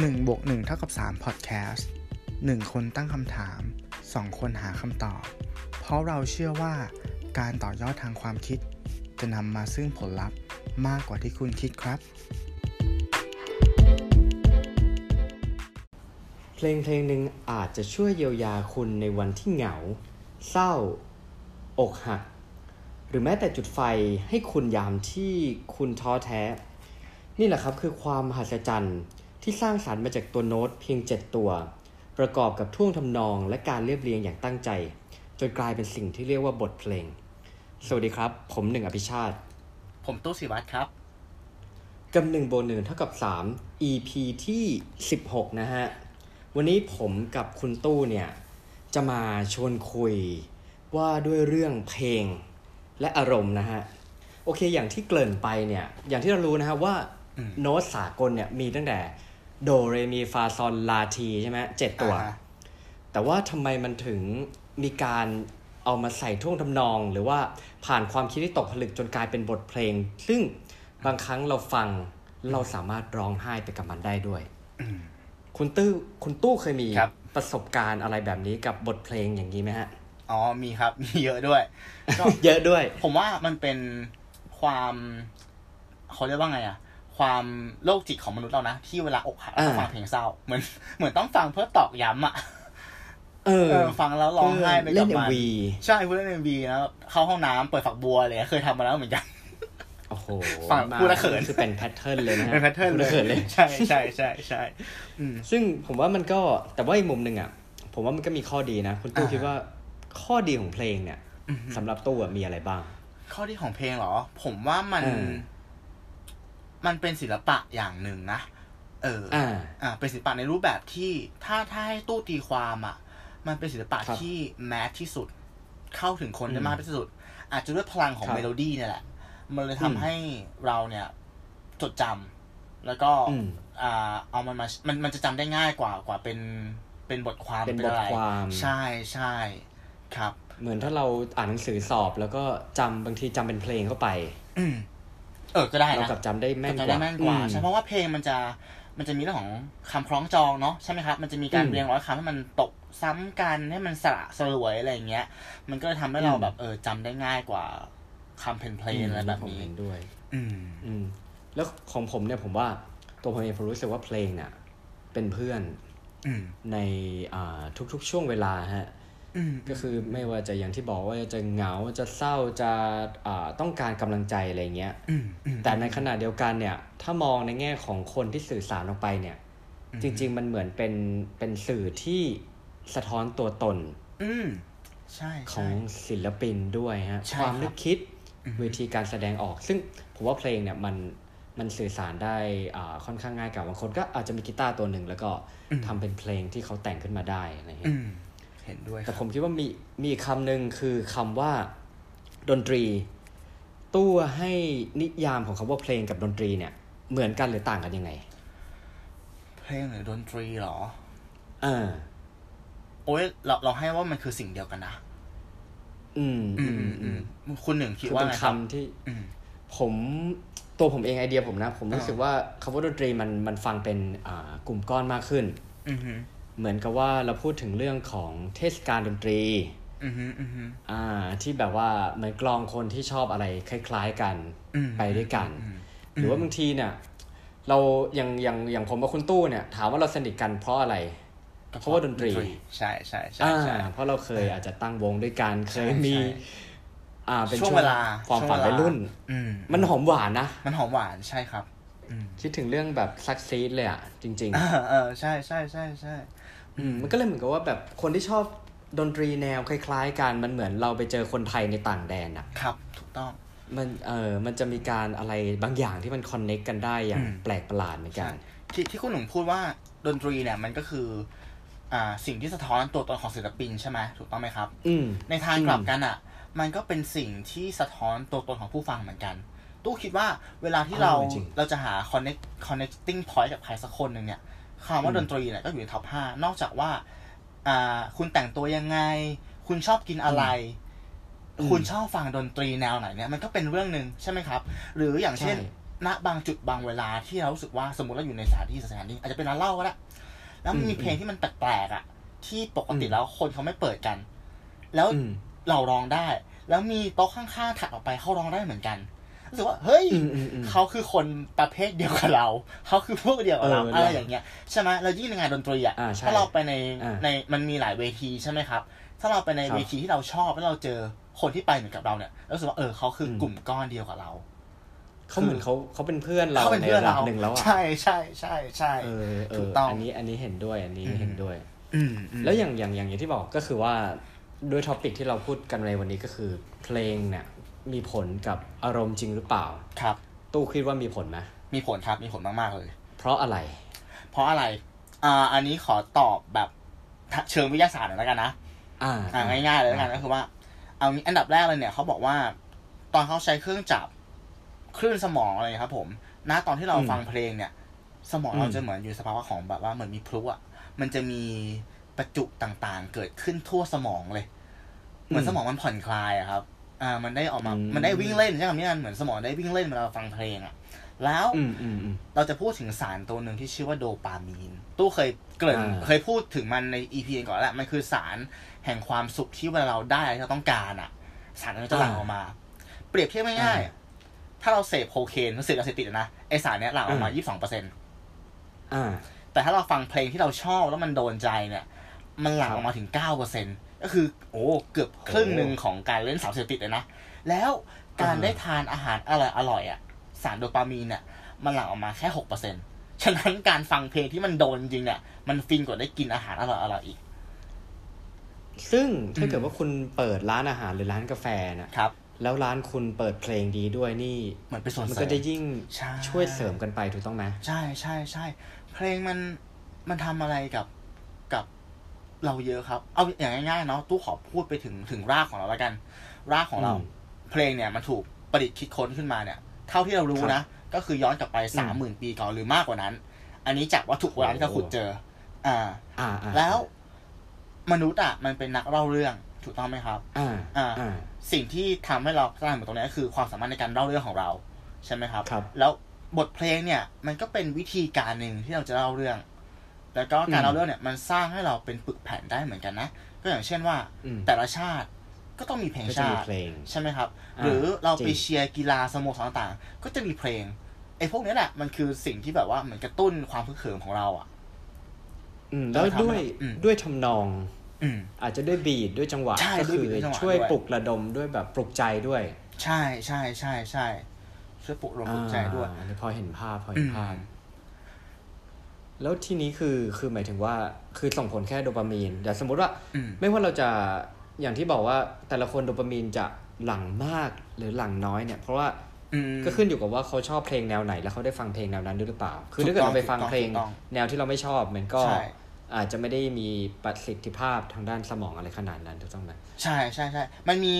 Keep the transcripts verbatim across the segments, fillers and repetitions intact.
หนึ่งบวกหนึ่งเท่ากับสาม Podcast หนึ่งคนตั้งคำถามสองคนหาคำตอบเพราะเราเชื่อว่าการต่อยอดทางความคิดจะนำมาซึ่งผลลัพธ์มากกว่าที่คุณคิดครับเพลงเพลงหนึ่งอาจจะช่วยเยียวยาคุณในวันที่เหงาเศร้าอกหักหรือแม้แต่จุดไฟให้คุณยามที่คุณท้อแท้นี่แหละครับคือความมหัศจรรย์ที่สร้างสรรค์มาจากตัวโน้ตเพียงเจ็ดตัวประกอบกับท่วงทำนองและการเรียบเรียงอย่างตั้งใจจนกลายเป็นสิ่งที่เรียกว่าบทเพลงสวัสดีครับผมหนึ่งอภิชาติผมตู้ศิวัตรครับกับหนึ่งบวกหนึ่งเท่ากับสาม อี พี ที่สิบหกนะฮะวันนี้ผมกับคุณตู้เนี่ยจะมาชวนคุยว่าด้วยเรื่องเพลงและอารมณ์นะฮะโอเคอย่างที่เกริ่นไปเนี่ยอย่างที่เรารู้นะฮะว่าโน้ตสากลเนี่ยมีตั้งแต่โดเรมีฟาซอลลาทีใช่ไหมเจ็ดตัวแต่ว่าทำไมมันถึงมีการเอามาใส่ท่วงทำนองหรือว่าผ่านความคิดที่ตกผลึกจนกลายเป็นบทเพลงซึ่งบางครั้งเราฟังเราสามารถร้องไห้ไปกับมันได้ด้วยคุณตู้คุณตู้เคยมีประสบการณ์อะไรแบบนี้กับบทเพลงอย่างนี้ไหมฮะอ๋อมีครับมีเยอะด้วยก็เยอะด้วยผมว่ามันเป็นความเขาเรียกว่าไงอะความโรคจิตของมนุษย์เรานะที่เวลาอกหักฟังเพลงเศร้าเหมือนเหมือนต้องฟังเพื่อตอกย้ำอะเออฟังแล้วร้องไห้ไปกับมันใช่เล่น เอ็ม วี นะเข้าห้องน้ำเปิดฝักบัวเลยเคยทำมาแล้วเหมือนกันโอ้โหฟังกูละเขินคือเป็นแพทเทิร์นเลยนะเป็นแพทเทิร์นเลยใช่ใช่ใช่ใช่ซึ่งผมว่ามันก็แต่ว่าอีกมุมหนึ่งอะผมว่ามันก็มีข้อดีนะคุณตู้คิดว่าข้อดีของเพลงเนี่ยสำหรับตู้มีอะไรบ้างข้อดีของเพลงเหรอผมว่ามันมันเป็นศิลปะอย่างหนึ่งนะเอออ่าเป็นศิลปะในรูปแบบที่ถ้าถ้าให้ตู้ตีความอ่ะมันเป็นศิลปะที่แมสที่สุดเข้าถึงคนได้มากที่สุดอาจจะด้วยพลังของเมโลดี้เนี่ยแหละมันเลยทำให้เราเนี่ยจดจำแล้วก็อ่าเอามันมามันมันจะจำได้ง่ายกว่ากว่าเป็นเป็นบทความเป็นอะไรใช่ใช่ครับเหมือนถ้าเราอ่านหนังสือสอบแล้วก็จำบางทีจำเป็นเพลงเข้าไปเออก็ได้นะเรากลับจำได้แม่นกว่าใช่เพราะว่าเพลงมันจะมันจะมีเรื่องของคำคล้องจองเนาะใช่ไหมครับมันจะมีการเรียงร้อยคำให้มันตกซ้ำกันให้มันสละสลวยอะไรอย่างเงี้ยมันก็ทำให้เราแบบเออจำได้ง่ายกว่าคำเพลนเพลนอะไรแบบนี้ด้วยอืมอืมแล้วของผมเนี่ยผมว่าตัวผมเองผมรู้สึกว่าเพลงเนี่ยเป็นเพื่อนในอ่าทุกๆช่วงเวลาฮะก็คือไม่ว่าจะอย่างที่บอกว่าจะเหงาจะเศร้าจะอ่าต้องการกำลังใจอะไรเงี้ยแต่ในขณะเดียวกันเนี่ยถ้ามองในแง่ของคนที่สื่อสารออกไปเนี่ยจริงๆมันเหมือนเป็นเป็นสื่อที่สะท้อนตัวตนใช่ของศิลปินด้วยฮะความนึกคิดวิธีการแสดงออกซึ่งผมว่าเพลงเนี่ยมันมันสื่อสารได้อ่าค่อนข้างง่ายกับบางคนก็อาจจะมีกีตาร์ตัวหนึ่งแล้วก็ทำเป็นเพลงที่เขาแต่งขึ้นมาได้อะไรเงี้ยเห็นด้วยแต่ผมคิดว่ามีมีคำหนึ่งคือคำว่าดนตรีตู้ให้นิยามของคำว่าเพลงกับดนตรีเนี่ยเหมือนกันหรือต่างกันยังไงเพลงหรือดนตรีหรอเออโอ้ยเราเราให้ว่ามันคือสิ่งเดียวกันนะอืมอืมอืมคุณหนึ่งคิดว่าเป็นคำที่ผมตัวผมเองไอเดียผมนะผมรู้สึกว่าคำว่าดนตรีมันมันฟังเป็นอ่ากลุ่มก้อนมากขึ้นอือฮึเหมือนกับว่าเราพูดถึงเรื่องของเทศกาลดนตรีอือฮึอือฮึอ่าที่แบบว่าเหมือนกลองคนที่ชอบอะไรคล้ายๆกันไปด้วยกันหรือว่าบางทีเนี่ยเราอย่างอย่างอย่างผมกับคุณตู้เนี่ยถามว่าเราสนิทกันเพราะอะไรเพราะว่าดนตรีใช่ใช่ใช่ใช่เพราะเราเคยอาจจะตั้งวงด้วยกันเคยมีอ่าเป็นช่วงเวลาความฝันวัยรุ่นมันหอมหวานนะมันหอมหวานใช่ครับคิดถึงเรื่องแบบซักซีดเลยอ่ะจริงๆเออใช่ใช่ใช่ใช่มันก็เลยเหมือนกับว่าแบบคนที่ชอบดนตรีแนวคล้ายๆกันมันเหมือนเราไปเจอคนไทยในต่างแดนอ่ะครับถูกต้องมันเออมันจะมีการอะไรบางอย่างที่มันคอนเน็กกันได้อย่างแปลกประหลาดเหมือนกันที่ที่คุณหนุ่มพูดว่าดนตรีเนี่ยมันก็คืออ่าสิ่งที่สะท้อนตัวตนของศิลปินใช่ไหมถูกต้องไหมครับในทางกลับกันอ่ะมันก็เป็นสิ่งที่สะท้อนตัวตนของผู้ฟังเหมือนกันตู้คิดว่าเวลาที่เราเราจะหา connect connecting point กับใครสักคนหนึ่งเนี่ยคำว่าดนตรีเนี่ยก็อยู่ในท็อปห้านอกจากว่าอ่าคุณแต่งตัวยังไงคุณชอบกินอะไรคุณชอบฟังดนตรีแนวไหนเนี่ยมันก็เป็นเรื่องนึงใช่ไหมครับหรืออย่างเช่น ณบางจุดบางเวลาที่เรารู้สึกว่าสมมติเราอยู่ในสถานที่สถานที่อาจจะเป็นร้านเหล้าก็ได้แล้วมันมีเพลงที่มันแปลกๆอ่ะที่ปกติแล้วคนเขาไม่เปิดกันแล้วเราร้องได้แล้วมีโต๊ะข้างๆถัดออกไปเขาร้องได้เหมือนกันรู้สึกว่าเฮ้ยเขาคือคนประเภทเดียวกับเราเขาคือพวกเดียวกับเราอะไรอย่างเงี้ยใช่ไหมเรายิ่งในงานดนตรีอ่ะถ้าเราไปในในมันมีหลายเวทีใช่ไหมครับถ้าเราไปในเวทีที่เราชอบแล้วเราเจอคนที่ไปเหมือนกับเราเนี่ยรู้สึกว่าเออเขาคือกลุ่มก้อนเดียวกับเราเขาเหมือนเขาเขาเป็นเพื่อนเราในระดับหนึ่งแล้วอ่ะใช่ใช่ใช่ใช่ถูกต้องอันนี้อันนี้เห็นด้วยอันนี้เห็นด้วยแล้วอย่างอย่างอย่างที่บอกก็คือว่าด้วยท็อปิกที่เราพูดกันในวันนี้ก็คือเพลงเนี่ยมีผลกับอารมณ์จริงหรือเปล่าครับตู้คิดว่ามีผลไหมมีผลครับมีผลมากมากเลยเพราะอะไรเพราะอะไรอ่าอันนี้ขอตอบแบบเชิงวิทยาศาสตร์หน่อยแล้วกันนะอ่าอ่าง่ายๆเลยแล้วกันก็คือว่าเอาอันดับแรกเลยเนี่ยเขาบอกว่าตอนเขาใช้เครื่องจับคลื่นสมองอะไรครับผมณตอนที่เราฟังเพลงเนี่ยสมองเราจะเหมือนอยู่สภาวะของแบบว่าเหมือนมีพลุอ่ะมันจะมีประจุต่างๆเกิดขึ้นทั่วสมองเลยเหมือนสมองมันผ่อนคลายอะครับอ่ามันได้ออกมามันได้วิ่งเล่นใช่ไหมเนี่ยเหมือนสมองได้วิ่งเล่นเวลาฟังเพลงอะแล้วเราจะพูดถึงสารตัวหนึ่งที่ชื่อว่าโดปามีนตู้เคยเกริ่นเคยพูดถึงมันใน อี พี ก่อนแล้วมันคือสารแห่งความสุขที่เวลาเราได้เราต้องการอะสารนั้นจะหลั่งออกมาเปรียบเทียบง่ายๆถ้าเราเสพโคเคนหรือเสพยาเสพติดนะไอสารเนี้ยหลั่งออกมา ยี่สิบสองเปอร์เซ็นต์ อ่าแต่ถ้าเราฟังเพลงที่เราชอบแล้วมันโดนใจเนี่ยมันหลั่งออกมาถึง เก้าเปอร์เซ็นต์ ก็คือโอ้เกือบครึ่งหนึ่งของการเล่นสารเสพติดเลยนะแล้วการได้ทานอาหารอร่อยอร่อยอ่ะสารโดปามีนเนี่ยมันหลั่งออกมาแค่ หกเปอร์เซ็นต์ ฉะนั้นการฟังเพลงที่มันโดนจริงเนี่ยมันฟินกว่าได้กินอาหารอร่อยอร่อยอีกซึ่งถ้าเกิดว่าคุณเปิดร้านอาหารหรือร้านกาแฟนะครับแล้วร้านคุณเปิดเพลงดีด้วยนี่มันเป็นส่วนเสริมมันก็จะยิ่งช่วยเสริมกันไปถูกต้องไหมใช่ใช่ใช่เพลงมันมันทำอะไรกับกับเราเยอะครับเอาอย่างง่ายๆเนาะตู้ขอพูดไปถึงถึงรากของเราแล้วกันรากของเราเพลงเนี่ยมันถูกประดิษฐ์คิดค้นขึ้นมาเนี่ยเท่าที่เรารู้นะก็คือย้อนกลับไป สามหมื่น ปีก่อนหรือมากกว่านั้นอันนี้จากวัตถุโบราณที่เราขุดเจออ่าแล้วมนุษย์อ่ะมันเป็นนักเล่าเรื่องถูกต้องไหมครับอ่าอ่าสิ่งที่ทำให้เราสร้างแบบตรงนี้ก็คือความสามารถในการเล่าเรื่องของเราใช่ไหมครับแล้วบทเพลงเนี่ยมันก็เป็นวิธีการหนึ่งที่เราจะเล่าเรื่องแล้วก็การเล่าเรื่องเนี่ยมันสร้างให้เราเป็นปึกแผ่นได้เหมือนกันนะก็อย่างเช่นว่าแต่ละชาติก็ต้องมีเพลงชาติใช่ไหมครับหรือเราไปเชียร์กีฬาสโมสรต่างๆก็จะมีเพลงไอ้พวกนี้แหละมันคือสิ่งที่แบบว่าเหมือนกระตุ้นความพึกเหิมของเราอ่ะแล้วด้วยด้วยทำนองอาจจะด้วยบีทด้วยจังหวะก็คือช่วยปลุกระดมด้วยแบบปลุกใจด้วยใช่ใช่ใช่ใช่ช่วยปลุกระดมปลุกใจด้วยพอเห็นภาพพอเห็นภาพแล้วทีนี้คือคือหมายถึงว่าคือส่งผลแค่โดปามีนแต่สมมุติว่าไม่ว่าเราจะอย่างที่บอกว่าแต่ละคนโดปามีนจะหลั่งมากหรือหลั่งน้อยเนี่ยเพราะว่าก็ขึ้นอยู่กับว่าเขาชอบเพลงแนวไหนแล้วเขาได้ฟังเพลงแนวนั้นด้วยหรือเปล่าคือถ้าเกิดเราไปฟังเพลงแนวที่เราไม่ชอบมันก็อาจจะไม่ได้มีประสิทธิภาพทางด้านสมองอะไรขนาดนั้นถูกต้องไหมใช่ใช่ใช่มันมี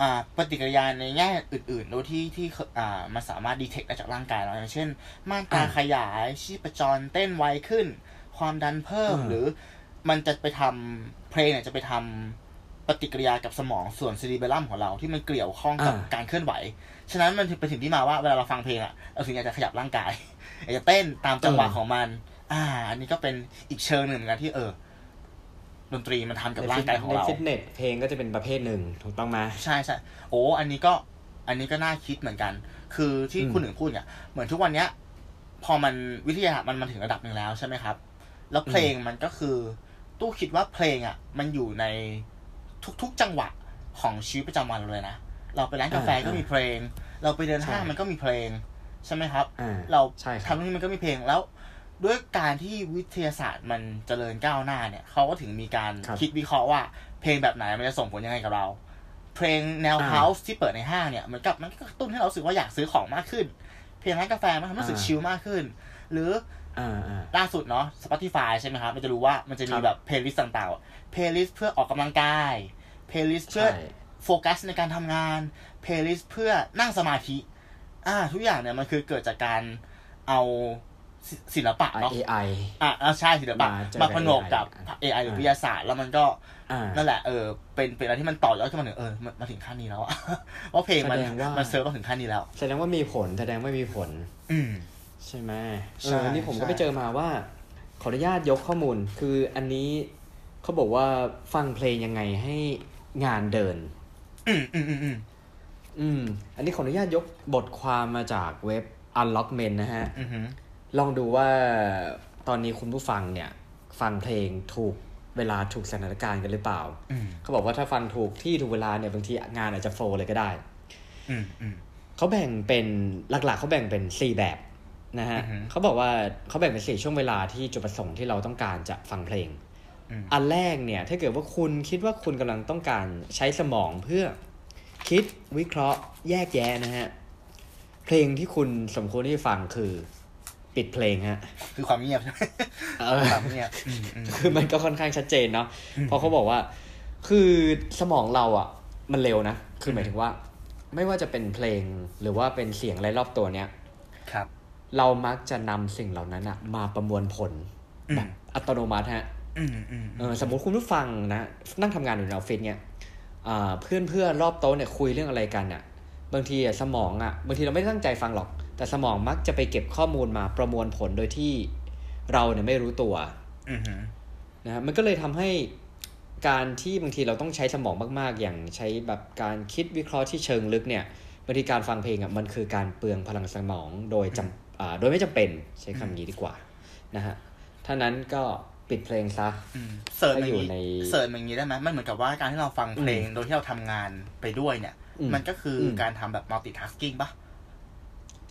อ่าปฏิกิริยาในแง่อื่นๆโดยที่ที่อ่ามันสามารถดีเทคได้จากร่างกายเราอย่างเช่นม่านตาขยายชีพจรเต้นไวขึ้นความดันเพิ่มหรือมันจะไปทำเพลงเนี่ยจะไปทำปฏิกิริยากับสมองส่วนซีรีเบลลัมของเราที่มันเกี่ยวข้องกับการเคลื่อนไหวฉะนั้นมันเป็นถึงที่มาว่าเวลาเราฟังเพลงอ่ะเราถึงอยากจะขยับร่างกายอยากจะเต้นตามจังหวะของมันอ่าอันนี้ก็เป็นอีกเชิงหนึ่งเหมือนกันที่เออดนตรีมันทำกับร่างกายของเราในฟิตเนสเพลงก็จะเป็นประเภทหนึ่งถูกต้องไหมใช่ใช่โอ้อันนี้ก็อันนี้ก็น่าคิดเหมือนกันคือที่คุณหนึ่งพูดเนี่ยเหมือนทุกวันเนี้ยพอมันวิทยาศาสตร์มันมาถึงระดับหนึ่งแล้วใช่ไหมครับแล้วเพลงมันก็คือตู้คิดว่าเพลงอ่ะมันอยู่ในทุกๆจังหวะของชีวิตประจำวันเลยนะเราไปร้านกาแฟก็มีเพลงเราไปเดินห้างมันก็มีเพลงใช่ไหมครับเราทำนี่มันก็มีเพลงแล้วด้วยการที่วิทยาศาสตร์มันเจริญก้าวหน้าเนี่ยเขาก็ถึงมีการ ค, คิดวิเคราะห์ว่าเพลงแบบไหนมันจะส่งผลยังไงกับเราเพลงแนวเฮาส์ที่เปิดในห้างเนี่ยเหมือนกับมันก็กระตุ้นให้เรารู้สึกว่าอยากซื้อของมากขึ้นเพลงร้านกาแฟมันทำให้รู้สึกชิลมากขึ้นหรือล่าสุดเนาะ Spotify ใช่ไหมครับมันจะรู้ว่ามันจะมีแบบเพลย์ลิสต์ต่างๆเพลย์ลิสต์เพื่อออกกำลังกายเพลย์ลิสต์เพื่อโฟกัสในการทำงานเพลย์ลิสต์เพื่อนั่งสมาธิอ่าทุกอย่างเนี่ยมันคือเกิดจากการเอา ศิลปะเนาะ เอ ไอ อ่ะใช่ศิลปะมาผนวกกับ เอ ไอ หรือวิทยาศาสตร์แล้วมันก็นั่นแหละเออเป็นเป็นอะไรที่มันต่อยอดขึ้นมาถึงเออมาถึงขั้นนี้แล้วอ่ะเพราะเพลงมันมันเซิร์ฟมาถึงขั้นนี้แล้วแสดงว่ามีผลแสดงว่ามีผลอืมใช่มั้ยเออนี่ผมก็ไปเจอมาว่าขออนุญาตยกข้อมูลคืออันนี้เขาบอกว่าฟังเพลงยังไงให้งานเดินอืมอืมอืมอืมอันนี้ขออนุญาตยกบทความมาจากเว็บ Unlockment นะฮะอือฮึลองดูว่าตอนนี้คุณผู้ฟังเนี่ยฟังเพลงถูกเวลาถูกสถานการณ์กันหรือเปล่าเขาบอกว่าถ้าฟังถูกที่ถูกเวลาเนี่ยบางทีงานอาจจะโฟลเลยก็ได้เขาแบ่งเป็นหลักๆเขาแบ่งเป็นสี่แบบนะฮะเขาบอกว่าเขาแบ่งเป็นสี่ช่วงเวลาที่จุดประสงค์ที่เราต้องการจะฟังเพลงอันแรกเนี่ยถ้าเกิดว่าคุณคิดว่าคุณกำลังต้องการใช้สมองเพื่อคิดวิเคราะห์แยกแยะนะฮะเพลงที่คุณสมควรที่จะฟังคือปิดเพลงฮะคือความเงียบใช่ไหมความเงียบคือมันก็ค่อนข้างชัดเจนเนาะเพราะเขาบอกว่าคือสมองเราอ่ะมันเร็วนะคือหมายถึงว่าไม่ว่าจะเป็นเพลงหรือว่าเป็นเสียงอะไรรอบตัวเนี้ยครับเรามักจะนำสิ่งเหล่านั้นอ่ะมาประมวลผลแบบอัตโนมัติฮะเออสมมติคุณผู้ฟังนะนั่งทำงานอยู่ในออฟฟิศเนี้ยเพื่อนเพื่อนรอบโต๊ะเนี่ยคุยเรื่องอะไรกันอ่ะบางทีอ่ะสมองอ่ะบางทีเราไม่ตั้งใจฟังหรอกแต่สมองมักจะไปเก็บข้อมูลมาประมวลผลโดยที่เราเนี่ยไม่รู้ตัวนะฮะมันก็เลยทำให้การที่บางทีเราต้องใช้สมองมากๆอย่างใช้แบบการคิดวิเคราะห์ที่เชิงลึกเนี่ยบางทีการฟังเพลงอ่ะมันคือการเปลืองพลังสมองโดยจำอ่าโดยไม่จำเป็นใช้คำนี้ดีกว่านะฮะถ้านั้นก็ปิดเพลงซะเสริมอย่างนี้เสริมอย่างนี้ได้ไหมมันเหมือนกับว่าการที่เราฟังเพลงโดยที่เราทำงานไปด้วยเนี่ยมันก็คือการทำแบบ multitasking ป่ะ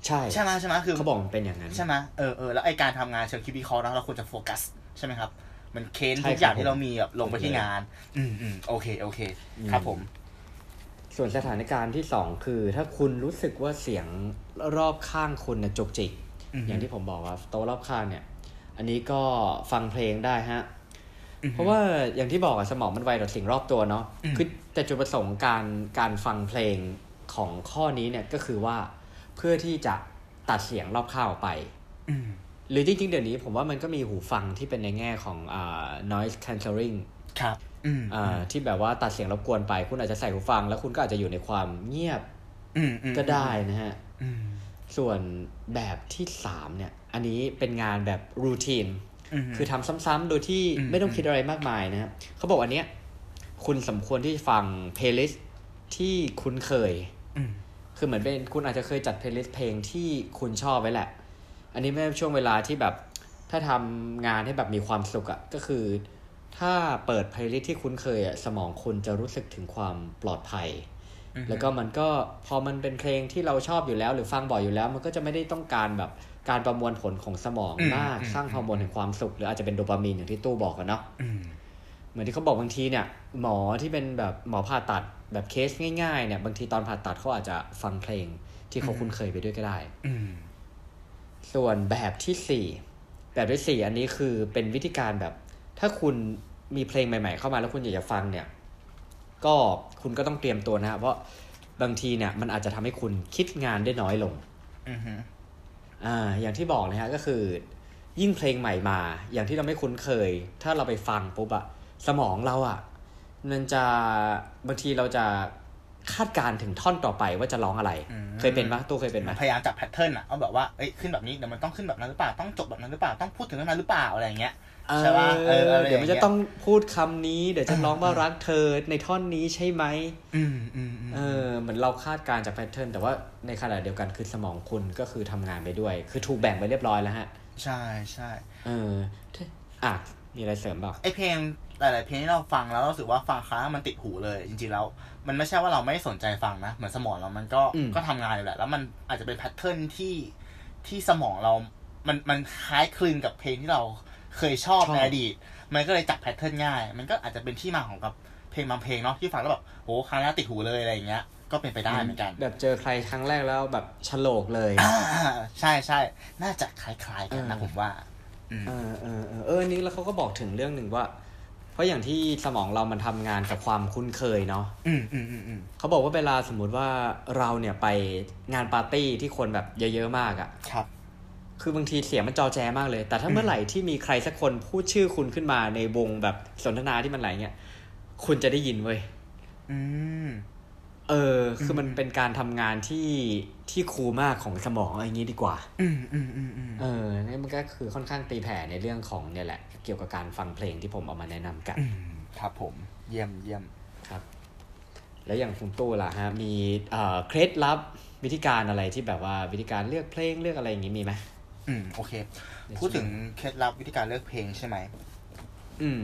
ใช่ใช่มั้ยใช่มั้ยคือเขาบอกมันเป็นอย่างนั้นใช่มั้ยเออๆแล้วไอ้การทำงานเชิงคิดวิเคราะห์แล้วเราควรจะโฟกัสใช่มั้ยครับมันเค้นทุกอย่างที่เรามีแบบลงไปที่งานอืมๆโอเคโอเคครับผมส่วนสถานการณ์ที่สองคือถ้าคุณรู้สึกว่าเสียงรอบข้างคุณน่ะจุกจิกอย่างที่ผมบอกว่าโต๊ะรอบข้างเนี่ยอันนี้ก็ฟังเพลงได้ฮะเพราะว่าอย่างที่บอกอะสมองมันไวต่อสิ่งรอบตัวเนาะคือแต่จุดประสงค์การการฟังเพลงของข้อนี้เนี่ยก็คือว่าเพื่อที่จะตัดเสียงรอบข้างออกไปหรือจริงๆเดี๋ยวนี้ผมว่ามันก็มีหูฟังที่เป็นในแง่ของอ่า noise cancelling ครับอ่าที่แบบว่าตัดเสียงรบกวนไปคุณอาจจะใส่หูฟังแล้วคุณก็อาจจะอยู่ในความเงียบก็ได้นะฮะส่วนแบบที่สามเนี่ยอันนี้เป็นงานแบบรูทีนคือทำซ้ำๆโดยที่ไม่ต้องคิดอะไรมากมายนะฮะเขาบอกอันเนี้ยคุณสมควรที่ฟัง playlist ที่คุณเคยคือเหมือนเป็นคุณอาจจะเคยจัดเพลย์ลิสต์เพลงที่คุณชอบไว้แหละอันนี้ไม่ใช่ช่วงเวลาที่แบบถ้าทำงานให้แบบมีความสุขอ่ะก็คือถ้าเปิดเพลย์ลิสต์ที่คุณเคยอ่ะสมองคุณจะรู้สึกถึงความปลอดภัย uh-huh. แล้วก็มันก็พอมันเป็นเพลงที่เราชอบอยู่แล้วหรือฟังบ่อยอยู่แล้วมันก็จะไม่ได้ต้องการแบบการประมวลผลของสมองมาก uh-huh. สร้างฮอร์โมนแห่งความสุขหรืออาจจะเป็นโดปามีนอย่างที่ตู้บอกกันเนาะ uh-huh. เหมือนที่เขาบอกบางทีเนี่ยหมอที่เป็นแบบหมอผ่าตัดแบบเคสง่ายๆเนี่ยบางทีตอนผ่าตัดเขาอาจจะฟังเพลงที่เขาคุ้นเคยไปด้วยก็ได้ส่วนแบบที่สี่แบบที่สี่อันนี้คือเป็นวิธีการแบบถ้าคุณมีเพลงใหม่ๆเข้ามาแล้วคุณอยากจะฟังเนี่ยก็คุณก็ต้องเตรียมตัวนะฮะเพราะบางทีเนี่ยมันอาจจะทำให้คุณคิดงานได้น้อยลงอ่าอย่างที่บอกนะฮะก็คือยิ่งเพลงใหม่มาอย่างที่เราไม่คุ้นเคยถ้าเราไปฟังปุ๊บอะสมองเราอะมันจะบางทีเราจะคาดการถึงท่อนต่อไปว่าจะร้องอะไรเคยเป็นปะตัวเคยเป็นปะพยายามจับแพทเทิร์นอะเอาแบบว่าเอ้ยขึ้นแบบนี้เดี๋ยวมันต้องขึ้นแบบนั้นหรือเปล่าต้องจบแบบนั้นหรือเปล่าต้องพูดถึงเรื่องนั้นหรือเปล่าอะไรอย่างเงี้ยใช่ปะเออเดี๋ยวมันจะต้องพูดคำนี้เดี๋ยวจะร้องว่ารักเธอในท่อนนี้ใช่ไหมอืมอืมเออเหมือนเราคาดการจากแพทเทิร์นแต่ว่าในขณะเดียวกันคือสมองคุณก็คือทำงานไปด้วยคือถูกแบ่งไปเรียบร้อยแล้วฮะใช่ใช่เอออ่ะมีอะไรเสริมบ้างไอเพลงหลายๆเพลงที่เราฟังแล้วรู้สึกว่าฟังครั้งมันติดหูเลยจริงๆแล้วมันไม่ใช่ว่าเราไม่สนใจฟังนะเหมือนสมองเรามันก็ก็ทำงานอยู่แหละแล้วมันอาจจะเป็นแพทเทิร์นที่ที่สมองเรามันมันคล้ายคลึงกับเพลงที่เราเคยชอบในอดีตมันก็เลยจับแพทเทิร์นง่ายมันก็อาจจะเป็นที่มาของกับเพลงบางเพลงเนาะที่ฟังแล้วแบบโหครั้งแรกติดหูเลยอะไรอย่างเงี้ยก็เป็นไปได้เหมือนกันแบบเจอใครครั้งแรกแล้วแบบฉโลกเลยใช่ใช่น่าจะคล้ายๆกันนะผมว่าเออเออเออนี่แล้วเขาก็บอกถึงเรื่องนึงว่าเพราะอย่างที่สมองเรามันทำงานกับความคุ้นเคยเนาะอืมอืมอืมอืมเขาบอกว่าเวลาสมมติว่าเราเนี่ยไปงานปาร์ตี้ที่คนแบบเยอะๆมากอ่ะครับ คือบางทีเสียงมันจอแจมากเลยแต่ถ้าเมื่อไหร่ที่มีใครสักคนพูดชื่อคุณขึ้นมาในวงแบบสนทนาที่มันไหลเนี่ยคุณจะได้ยินเว้ยอืมเออคือมันเป็นการทำงานที่ที่คูลมากของสมองอะไรอย่างนี้ดีกว่าอืมอืมอืมอืมเออนี่มันก็คือค่อนข้างตีแผ่ในเรื่องของเนี่ยแหละเกี่ยวกับการฟังเพลงที่ผมเอามาแนะนำกันครับผมเยี่ยมเยี่ยมครับแล้วอย่างคุณตู้ล่ะฮะมีเอ่อเคล็ดลับวิธีการอะไรที่แบบว่าวิธีการเลือกเพลงเลือกอะไรอย่างนี้มีไหมอืมโอเคพูดถึงเคล็ดลับวิธีการเลือกเพลงใช่ไหมอืม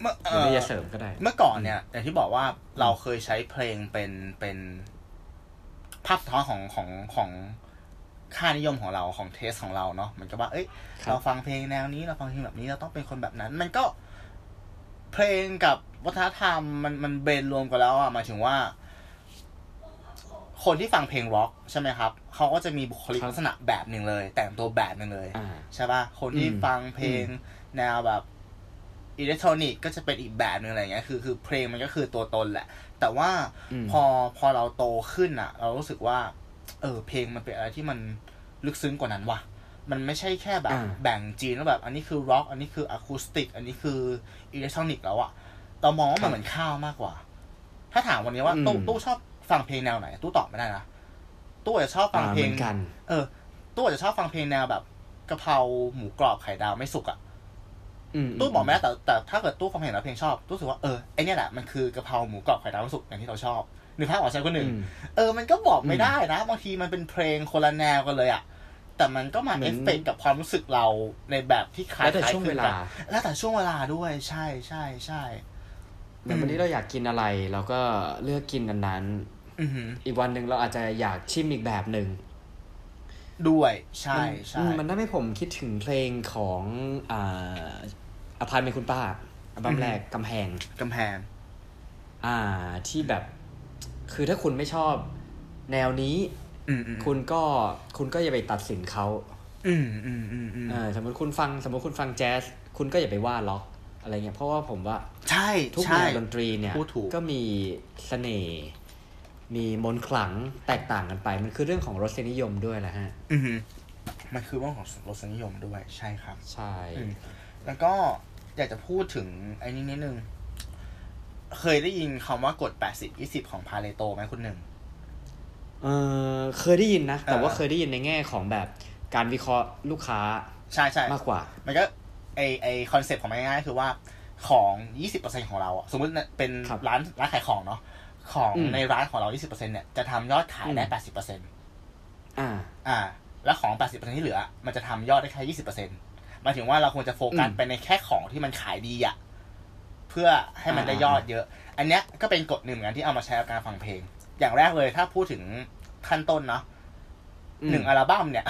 เมื่อเมื่อก่อนเนี่ยอย่างที่บอกว่าเราเคยใช้เพลงเป็นเป็นภาพท้อของของของค่านิยมของเราของเทสของเราเนาะมันก็ว่าเอ้ยเราฟังเพลงแนวนี้เราฟังเพลงแบบนี้เราต้องเป็นคนแบบนั้นมันก็เพลงกับวัฒนธรรมมันมันเบนรวมกันแล้วอ่ะหมายถึงว่าคนที่ฟังเพลงร็อกใช่ไหมครับเขาก็จะมีบุคลิกลักษณะแบบนึงเลยแต่งตัวแบบนึงเลยใช่ป่ะคนที่ฟังเพลงแนวแบบอิเล็กทรอนิกก็จะเป็นอีกแบบนึงอะไรเงี้ยคือคือเพลงมันก็คือตัวตนแหละแต่ว่าพอพอเราโตขึ้นอะเรารู้สึกว่าเออเพลงมันเป็นอะไรที่มันลึกซึ้งกว่านั้นว่ะมันไม่ใช่แค่แบบแบ่งจีนแล้วแบบอันนี้คือร็อกอันนี้คืออะคูสติกอันนี้คืออิเล็กทรอนิกแล้วอะเรามองว่ามันเหมือนข้าวมากกว่าถ้าถามวันนี้ว่าตู้ตู้ชอบฟังเพลงแนวไหนตู้ตอบไม่ได้นะตู้จะชอบฟังเพลงเออตู้จะชอบฟังเพลงแนวแบบกะเพราหมูกรอบไข่ดาวไม่สุกอะตู้บอกแม่แต่แต่ถ้าเกิดตู้ฟังเพลงแล้วเพลงชอบตู้รู้สึกว่าเออไอเนี้ยแหละมันคือกะเพราหมูกรอบไข่ดาวสุกอย่างที่เราชอบหนึ่งภาพออกใช่ก็หนึ่งเออมันก็บอกไม่ได้นะบางทีมันเป็นเพลงคนละแนวกันเลยอ่ะแต่มันก็มาเอฟเฟกต์กับความรู้สึกเราในแบบที่คล้ายคล้ายคือกันแล้วแต่ช่วงเวลาด้วยใช่ใช่ใช่เหมือนวันนี้เราอยากกินอะไรเราก็เลือกกินอันนั้นอีกวันนึงเราอาจจะอยากชิมอีกแบบนึงด้วยใช่ใช่มันทำให้ผมคิดถึงเพลงของอ่าอพาร์ตเมนต์คุณป้าอัลบั้มแรกกำแพงกำแพงอ่าที่แบบคือถ้าคุณไม่ชอบแนวนี้คุณก็คุณก็อย่าไปตัดสินเขาอืมอืมอืมอืมสมมติคุณฟังสมมติคุณฟังแจ๊สคุณก็อย่าไปว่าล็อกอะไรเงี้ยเพราะว่าผมว่าใช่ทุกแนวดนตรีเนี่ยก็มีเสน่ห์มีมนต์ขลังแตกต่างกันไปมันคือเรื่องของรสนิยมด้วยแหละฮะอือมันคือเรื่องของรสนิยมด้วยใช่ครับใช่แล้วก็อยากจะพูดถึงไอ้นี้นิดนึงเคยได้ยินคำว่ากฎแปดสิบ ยี่สิบของพาเลโตไหมคุณหนึ่งเออเคยได้ยินนะแต่ว่าเคยได้ยินในแง่ของแบบการวิเคราะห์ลูกค้าใช่ใช่มากกว่ามันก็ไอไอคอนเซ็ปต์ของมันง่ายๆคือว่าของ ยี่สิบเปอร์เซ็นต์ ของเราสมมติเป็นร้านร้านขายของเนาะของในร้านของเรา ยี่สิบเปอร์เซ็นต์ เนี่ยจะทำยอดขายได้ แปดสิบเปอร์เซ็นต์ อ่าอ่าแล้วของ แปดสิบเปอร์เซ็นต์ ที่เหลือมันจะทำยอดได้แค่ ยี่สิบเปอร์เซ็นต์ หมายถึงว่าเราควรจะโฟกัสไปในแค่ของที่มันขายดีอ่ะเพื่อให้มันได้ยอดเยอะอันเนี้ยก็เป็นกฎหนึ่งเหมือนกันที่เอามาใช้กับการฟังเพลงอย่างแรกเลยถ้าพูดถึงขั้นต้นเนาะหนึ่งอัลบั้มเนี่ย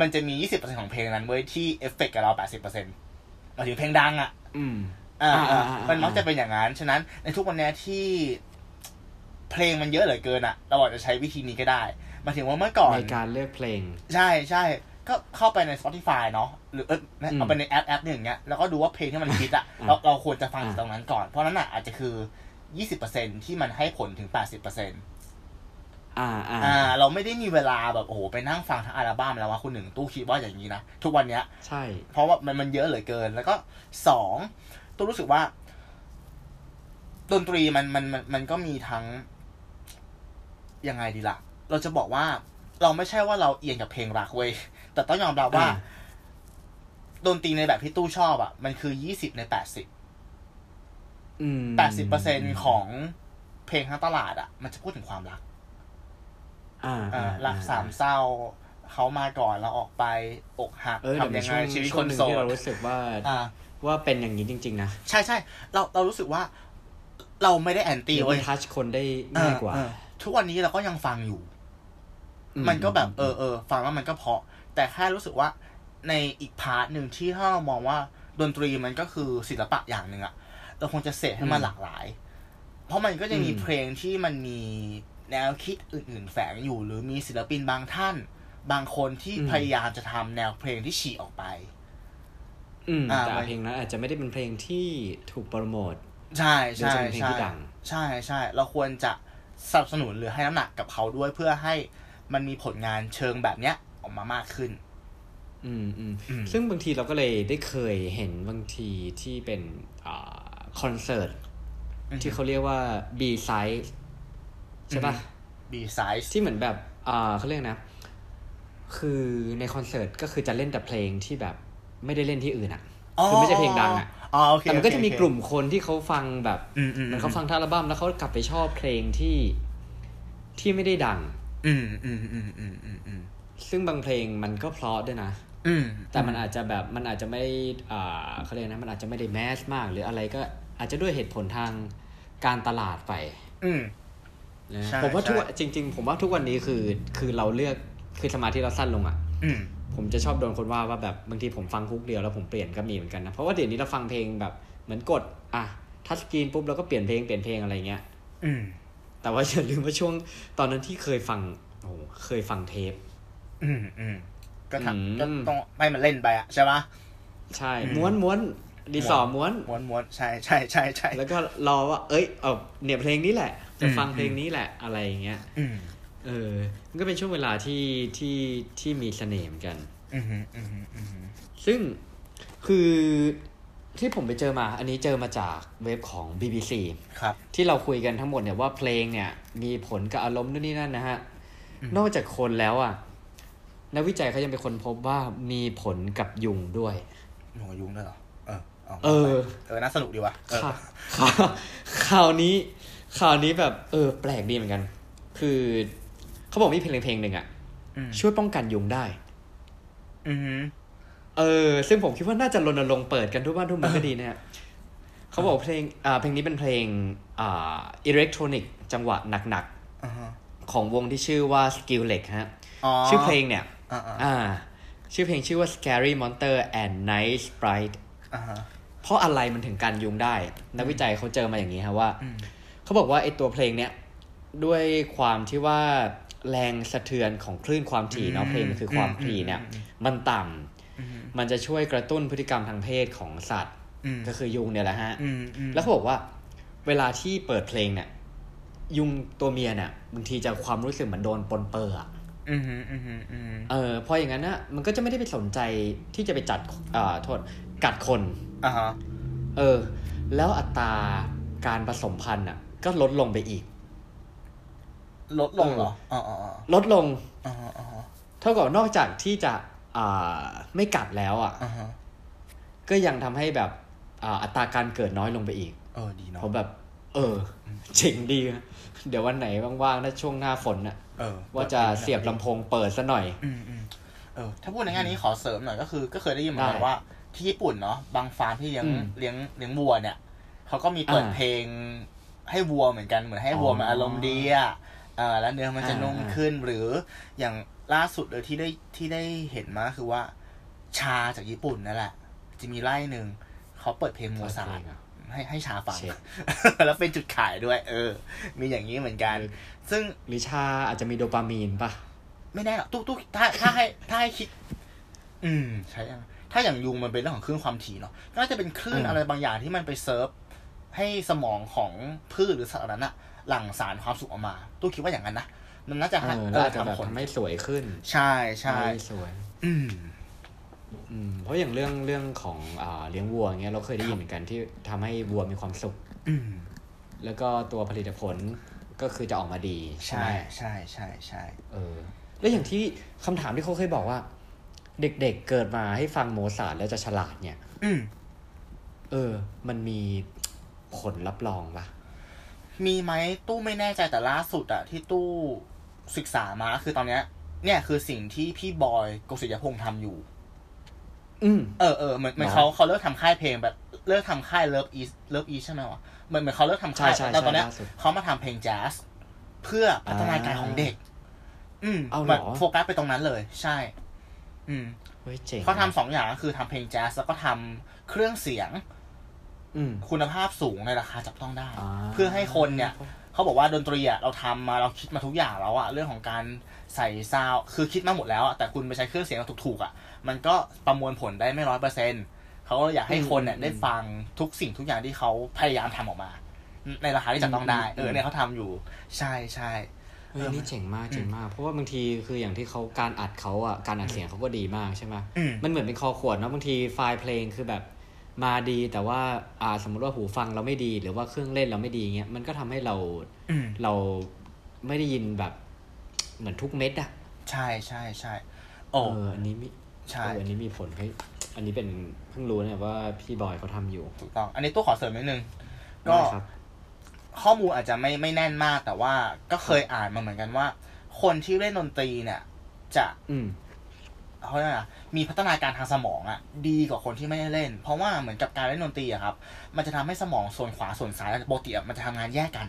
มันจะมี ยี่สิบเปอร์เซ็นต์ ของเพลงนั้นเว้ยที่เอฟเฟคกับเรา แปดสิบเปอร์เซ็นต์ หมายถึงเพลงดังอ่ะอืมอ่ามันมักจะเป็นอย่างนั้นฉะนั้นในทุกวันนี้ที่เพลงมันเยอะเหลือเกินอะเราอาจจะใช้วิธีนี้ก็ได้หมายถึงว่าเมื่อก่อนในการเลือกเพลงใช่ใช่ก็เข้าไปใน Spotify เนาะหรือเออเอาไปในแอปแอปหนึ่งเงี้ยแล้วก็ดูว่าเพลงที่มันฮิตอะเราเราควรจะฟังจากตรงนั้นก่อนเพราะนั้นอะอาจจะคือ ยี่สิบเปอร์เซ็นต์ ที่มันให้ผลถึง แปดสิบเปอร์เซ็นต์ อ่าอ่าเราไม่ได้มีเวลาแบบโอ้โหไปนั่งฟังทั้งอัลบั้มแล้วว่าคุณหนึ่งตู้คิดว่าอย่างนี้นะทุกวันเนี้ยใช่เพราะว่ามันมันเยอะเหลือเกินแล้วก็สองตู้รู้สึกว่าดนตรีมันมันมันมันก็มีทั้งยังไงดีล่ะเราจะบอกว่าเราไม่ใช่ว่าเราเอียงกับเพลงรักเว้ยแต่ต้องยอมรับว่าดนตรีในแบบที่ตู้ชอบอ่ะมันคือยี่สิบในแปดสิบอืม แปดสิบเปอร์เซ็นต์ ของเพลงทั้งตลาดอ่ะมันจะพูดถึงความรักอ่าเออรักสามเศร้าเขามาก่อนเราออกไปอกหักทำยังไงชีวิตคนโสดที่เรารู้สึกว่าอ่าว่าเป็นอย่างนี้จริงๆนะใช่ๆเราเรารู้สึกว่าเราไม่ได้แอนตี้เว้ยทัชคนได้ง่ายกว่าทุกวันนี้เราก็ยังฟังอยู่มันก็แบบเออเออฟังแล้วมันก็เพาะแต่แค่รู้สึกว่าในอีกพาร์ทหนึ่งที่ถ้าเรามองว่าดนตรีมันก็คือศิลปะอย่างหนึ่งอะเราคงจะเสพให้มันหลากหลายเพราะมันก็จะมีเพลงที่มันมีแนวคิดอื่นๆแฝงอยู่หรือมีศิลปินบางท่านบางคนที่พยายามจะทำแนวเพลงที่ฉีกออกไปแต่เพลงนั้นอาจจะไม่ได้เป็นเพลงที่ถูกโปรโมทใช่ใช่ใช่ใช่ใช่เราควรจะสนับสนุนหรือให้น้ำหนักกับเขาด้วยเพื่อให้มันมีผลงานเชิงแบบเนี้ยออกมามากขึ้น อืมอืมซึ่งบางทีเราก็เลยได้เคยเห็นบางทีที่เป็นอ่าคอนเสิร์ตที่เขาเรียกว่า B size ใช่ป่ะ B size ที่เหมือนแบบอ่าเขาเรียกนะคือในคอนเสิร์ตก็คือจะเล่นแต่เพลงที่แบบไม่ได้เล่นที่อื่นอ่ะคือไม่ใช่เพลงดังอ่ะแต่มันก็จะมีกลุ่มคนที่เขาฟังแบบเหมือนเขาฟังทั้งอัลบั้มแล้วเขากลับไปชอบเพลงที่ที่ไม่ได้ดังอืมอืมอืมอืมอืมซึ่งบางเพลงมันก็เพราะด้วยนะแต่มันอาจจะแบบมันอาจจะไม่อ่าเขาเรียกนะมันอาจจะไม่ได้แมสมากหรืออะไรก็อาจจะด้วยเหตุผลทางการตลาดไปอืมนะผมว่าทุกจริงๆผมว่าทุกวันนี้คือคือเราเลือกคือสมาธิเราสั้นลงอ่ะผมจะชอบโดนคนว่าว่าแบบบางทีผมฟังฮุกเดียวแล้วผมเปลี่ยนก็มีเหมือนกันนะเพราะว่าเดี๋ยวนี้เราฟังเพลงแบบเหมือนกดอ่ะทัชสกรีนปุ๊บเราก็เปลี่ยนเพลงเปลี่ยนเพลงอะไรเงี้ยแต่ว่าอย่าลืมว่าช่วงตอนนั้นที่เคยฟังโอ้เคยฟังเทปอืมอืมก็ทำก็ต้องให้มันเล่นไปอ่ะใช่ปะใช่ม้วนม้วนดีสอม้วนม้วนม้วนใช่ใช่ใช่ใช่แล้วก็รอว่าเอ้ยเอาเนี่ยเพลงนี้แหละจะฟังเพลงนี้แหละอะไรเงี้ยเออมันก็เป็นช่วงเวลาที่ที่ที่มีเสน่ห์เหมือนกันอือฮึอือฮึอือฮึซึ่งคือที่ผมไปเจอมาอันนี้เจอมาจากเว็บของ บี บี ซี ครับที่เราคุยกันทั้งหมดเนี่ยว่าเพลงเนี่ยมีผลกับอารมณ์นู่นนี่นั่นนะฮะนอกจากคนแล้วอ่ะนักวิจัยเขายังไปค้นพบว่ามีผลกับยุงด้วยหัวยุงด้วยเหรอเออเออเออน่าสนุกดีว่ะเออข่าวนี้ข่าวนี้แบบเออแปลกดีเหมือนกันคือเขาบอกมีเพลงเพลงหนึ่งอ่ะช่วยป้องกันยุงได้อือฮึเออซึ่งผมคิดว่าน่าจะรณรงค์เปิดกันทุกบ้านทุกเมืองก็ดีนะฮะเขาบอกเพลงอ่าเพลงนี้เป็นเพลงอ่าอิเล็กทรอนิกจังหวะหนักๆของวงที่ชื่อว่า Skillleg ฮะชื่อเพลงเนี่ยอ่าชื่อเพลงชื่อว่า Scary Monster and Nice Sprite เพราะอะไรมันถึงกันยุงได้นักวิจัยเขาเจอมาอย่างนี้ฮะว่าเขาบอกว่าไอตัวเพลงเนี้ยด้วยความที่ว่าแรงสะเทือนของคลื่นความถี่เนาะเพลงมันคือความถี่เนี่ยมันต่ำมันจะช่วยกระตุ้นพฤติกรรมทางเพศของสัตว์ก็คือยุงเนี่ยแหละฮะแล้วเขาบอกว่าเวลาที่เปิดเพลงเนี่ยยุงตัวเมียเนี่ยบางทีจะความรู้สึกเหมือนโดนปนเปื้อนเออพออย่างนั้นนะมันก็จะไม่ได้ไปสนใจที่จะไปจัดอ่าโทษกัดคนอ่าฮะเออแล้วอัตราการผสมพันธุ์อ่ะก็ลดลงไปอีกลดลงเหรออ๋อลดลงอ๋ออ๋อเท่ากับนอกจากที่จะอ่าไม่กัดแล้วอ่ะก็ยังทำให้แบบอ่าอัตราการเกิดน้อยลงไปอีกเออดีเนาะผมแบบเออเจ๋งดีเดี๋ยววันไหนว่างๆถ้าช่วงหน้าฝนน่ะเออว่าจะเสียบลำโพงเปิดซะหน่อยอืมเออถ้าพูดในแง่นี้ขอเสริมหน่อยก็คือก็เคยได้ยินมาว่าที่ญี่ปุ่นเนาะบางฟาร์มที่เลี้ยงเลี้ยงเลี้ยงวัวเนี่ยเขาก็มีเปิดเพลงให้วัวเหมือนกันเหมือนให้วัวมันอารมณ์ดีอ่ะเออแล้วเนื้อมันจะนุ่มขึ้นหรืออย่างล่าสุดเลยที่ได้ที่ได้เห็นมาคือว่าชาจากญี่ปุ่นนั่นแหละจะมีไล่หนึ่งเขาเปิดเพลงโมซาร์ทให้ให้ชาฟัง แล้วเป็นจุดขายด้วยเออมีอย่างนี้เหมือนกันซึ่งหรือชาอาจจะมีโดปามีนป่ะไม่ได้หรอกตุ๊กตุ๊กถ้าถ้าให้ถ้าให้คิดอืมใช่ถ้าอย่างยุงมันเป็นเรื่องของคลื่นความถี่เนาะก็น่าจะเป็นคลื่นอะไรบางอย่างที่มันไปเซิร์ฟให้สมองของพืชหรือสัตว์นั้นอะหลั่งสารความสุขออกมาตู้คิดว่าอย่างนั้นนะมันน่าจะให้ทำผลให้สวยขึ้นใช่ใช่สวยอืมอืมเพราะอย่างเรื่องเรื่องของอ่าเลี้ยงวัวเงี้ยเราเคยได้ยินเหมือนกันที่ทำให้วัวมีความสุขอืมแล้วก็ตัวผลิตผลก็คือจะออกมาดีใช่ใช่ใช่ใช่เออแล้วอย่างที่คำถามที่เขาเคยบอกว่าเด็กๆเกิดมาให้ฟังโมซาร์ทแล้วจะฉลาดเนี่ยอืมเออมันมีผลรับรองปะมีไหมตู้ไม่แน่ใจแต่ล่าสุดอะที่ตู้ศึกษามาคือตอนเนี้ยเนี่ยคือสิ่งที่พี่บอยกฤษยพงษ์ทำอยู่อืมเออเออเหมือนเหมือนเขาเขาเลิกทำค่ายเพลงแบบเลิกทำค่าย Love Is Love Is ใช่ไหมวะเหมือนเหมือนเขาเลิกทำค่ายแล้วตอนเนี้ยเขามาทำเพลงแจ๊สเพื่อพัฒนาการของเด็กอืมแบบโฟกัสไปตรงนั้นเลยใช่อืมเขาทำสองอย่างก็คือทำเพลงแจ๊สแล้วก็ทำเครื่องเสียงคุณภาพสูงในราคาจับต้องได้เพื่อให้คนเนี่ยเขาบอกว่าดนตรีอ่ะเราทำมาเราคิดมาทุกอย่างแล้วอ่ะเรื่องของการใส่ซาวคือคิดมาหมดแล้วอ่ะแต่คุณไปใช้เครื่องเสียงถูกๆอ่ะมันก็ประมวลผลได้ไม่ หนึ่งร้อยเปอร์เซ็นต์ เขาอยากให้คนเนี่ยได้ฟังทุกสิ่งทุกอย่างที่เขาพยายามทำออกมาในราคาที่จับต้องได้เออเนี่ยเขาทำอยู่ใช่ๆ เออนี่เจ๋งมากเจ๋งมากเพราะว่าบางทีคืออย่างที่เขาการอัดเขาอ่ะการอัดเสียงเขาก็ดีมากใช่ไหมมันเหมือนเป็นคอขวดเนาะบางทีไฟล์เพลงคือแบบมาดีแต่ว่าอ่าสมมติว่าหูฟังเราไม่ดีหรือว่าเครื่องเล่นเราไม่ดีเงี้ยมันก็ทำให้เราเราไม่ได้ยินแบบเหมือนทุกเม็ดอ่ะใช่ใช่ใช่โอ้อันนี้มีใช่อันนี้มีผลให้อันนี้เป็นเพิ่งรู้เนี่ยว่าพี่บอยเขาทำอยู่ถูกต้องอันนี้ตัวขอเสริมนิดนึงก็ข้อมูลอาจจะไม่ไม่แน่นมากแต่ว่าก็เคยอ่านมาเหมือนกันว่าคนที่เล่นดนตรีเนี่ยจะเขาเรียกว่ามีพัฒนาการทางสมองอ่ะดีกว่าคนที่ไม่ได้เล่นเพราะว่าเหมือนกับการเล่นดนตรีอะครับมันจะทำให้สมองส่วนขวาส่วนซ้ายปกติมันจะทำงานแยกกัน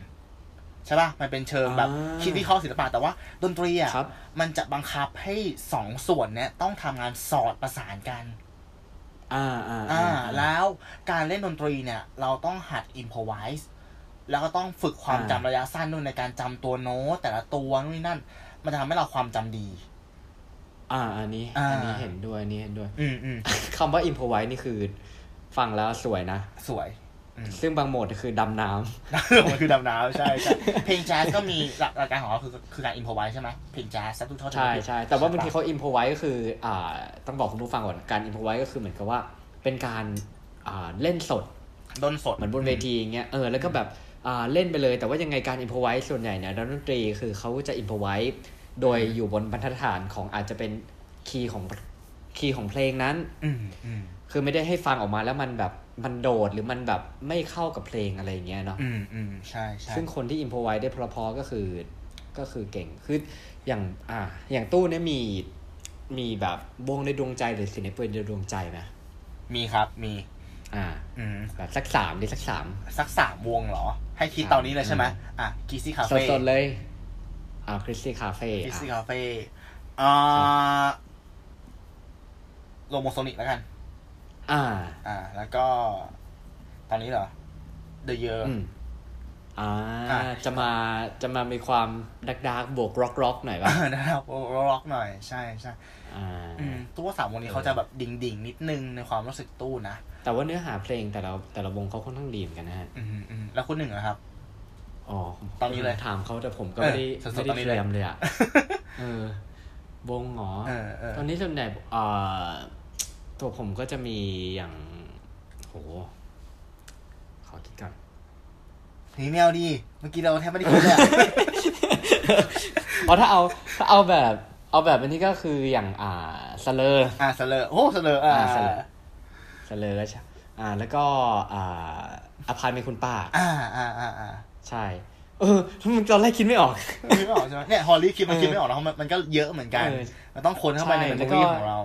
ใช่ป่ะมันเป็นเชิงแบบคิดวิเคราะห์ศิลปะแต่ว่าดนตรีอ่ะมันจะบังคับให้สองส่วนเนี่ยต้องทำงานสอดประสานกันอ่าอ่าอ่าแล้วการเล่นดนตรีเนี่ยเราต้องหัดอิมโพรไวส์แล้วก็ต้องฝึกความจำระยะสั้นนู่นในการจำตัวโน้ตแต่ละตัวนู่นนี่นั่นมันจะทำให้เราความจำดีอ่าอันนี้อันนี้เห็นด้วยอันนี้เห็นด้วยอืมอืมคำว่าอิมโพรไวส์นี่คือฟังแล้วสวยนะสวยซึ่งบางโหมดคือดำน้ำมันคือดำน้ำใช่ใช่เพลงแจ๊สก็มีหลักการของเขาคือคือการอิมโพรไวส์ใช่ไหมเพลงแจ๊สทุกท่อนใช่ใช่แต่ว่าบางทีเขาอิมโพรไวส์ก็คืออ่าต้องบอกคุณผู้ฟังก่อนการอิมโพรไวส์ก็คือเหมือนกับว่าเป็นการอ่าเล่นสดดนสดเหมือนบนเวทีอย่างเงี้ยเออแล้วก็แบบอ่าเล่นไปเลยแต่ว่ายังไงการอิมโพรไวส์ส่วนใหญ่เนี่ยดนตรีคือเขาจะอิมโพรไวส์โดยอยู่บนบรรทัดฐานของอาจจะเป็นคีย์ของคีย์ของเพลงนั้นคือไม่ได้ให้ฟังออกมาแล้วมันแบบมันโดดหรือมันแบบไม่เข้ากับเพลงอะไรอย่างเงี้ยเนาะอืมอืมใช่ใช่ซึ่งคนที่อิมโพรไวส์ได้พอๆก็คือก็คือเก่งคืออย่างอ่าอย่างตู้เนี่ยมีมีแบบวงในดวงใจหรือศิลปินในดวงใจไหมมีครับมีอ่าอืมแบบสักสามดิสักสามสักสามวงเหรอให้คิดตอนนี้เลยใช่ไหมอ่ะคิสซี่คาเฟ่สดๆเลยอ่าคิสซี่คาเฟ่คิสซี่คาเฟ่อ่าโลโมโซนิกแล้วกันอ่าอ่าแล้วก็ตอนนี้เหรอ The Year อืมอ่าจะมาจะมามีความดักดาร์กบวกร็อกร็อกหน่อยป่ะนะครับร็อกหน่อยใช่ใช่อ่าตัวสามวงนี้เขาจะแบบดิ่งดิ่งนิดนึงในความรู้สึกตู้นะแต่ว่าเนื้อหาเพลงแต่ละแต่ละวงเขาค่อนข้างดีเหมือนกันนะฮะอืมอืมแล้วคุณหนึ่งนะครับอ๋อตอนนี้เลยถามเขาแต่ผมก็ไม่ได้ไม่ได้เตรียมเลยอ่ะเออวงหรอตอนนี้ส่วนใหญ่อ่าตัวผมก็จะมีอย่างโหขอคิดก่อนนี่แมวดีเมื่อกี้เราแทบไม่ได้คิดเลยอ๋อถ้าเอาถ้าเอาแบบเอาแบบอันนี้ก็คืออย่างอ่าสเลอร์อ่าสเลอร์โอ้สเลอร์อ่าสเลอร์สเลอร์ใช่อ่าแล้วก็อ่าอภัยเป็นคุณป้าอ่าอ่าอ่าใช่เออมันตอนแรกคิดไม่ออกคิดไม่ออกใช่ไหมเนี่ยฮอลลี่คิดมันคิดไม่ออกแล้วมันมันก็เยอะเหมือนกันมันต้องค้นเข้าไปในมุมนี้ของเรา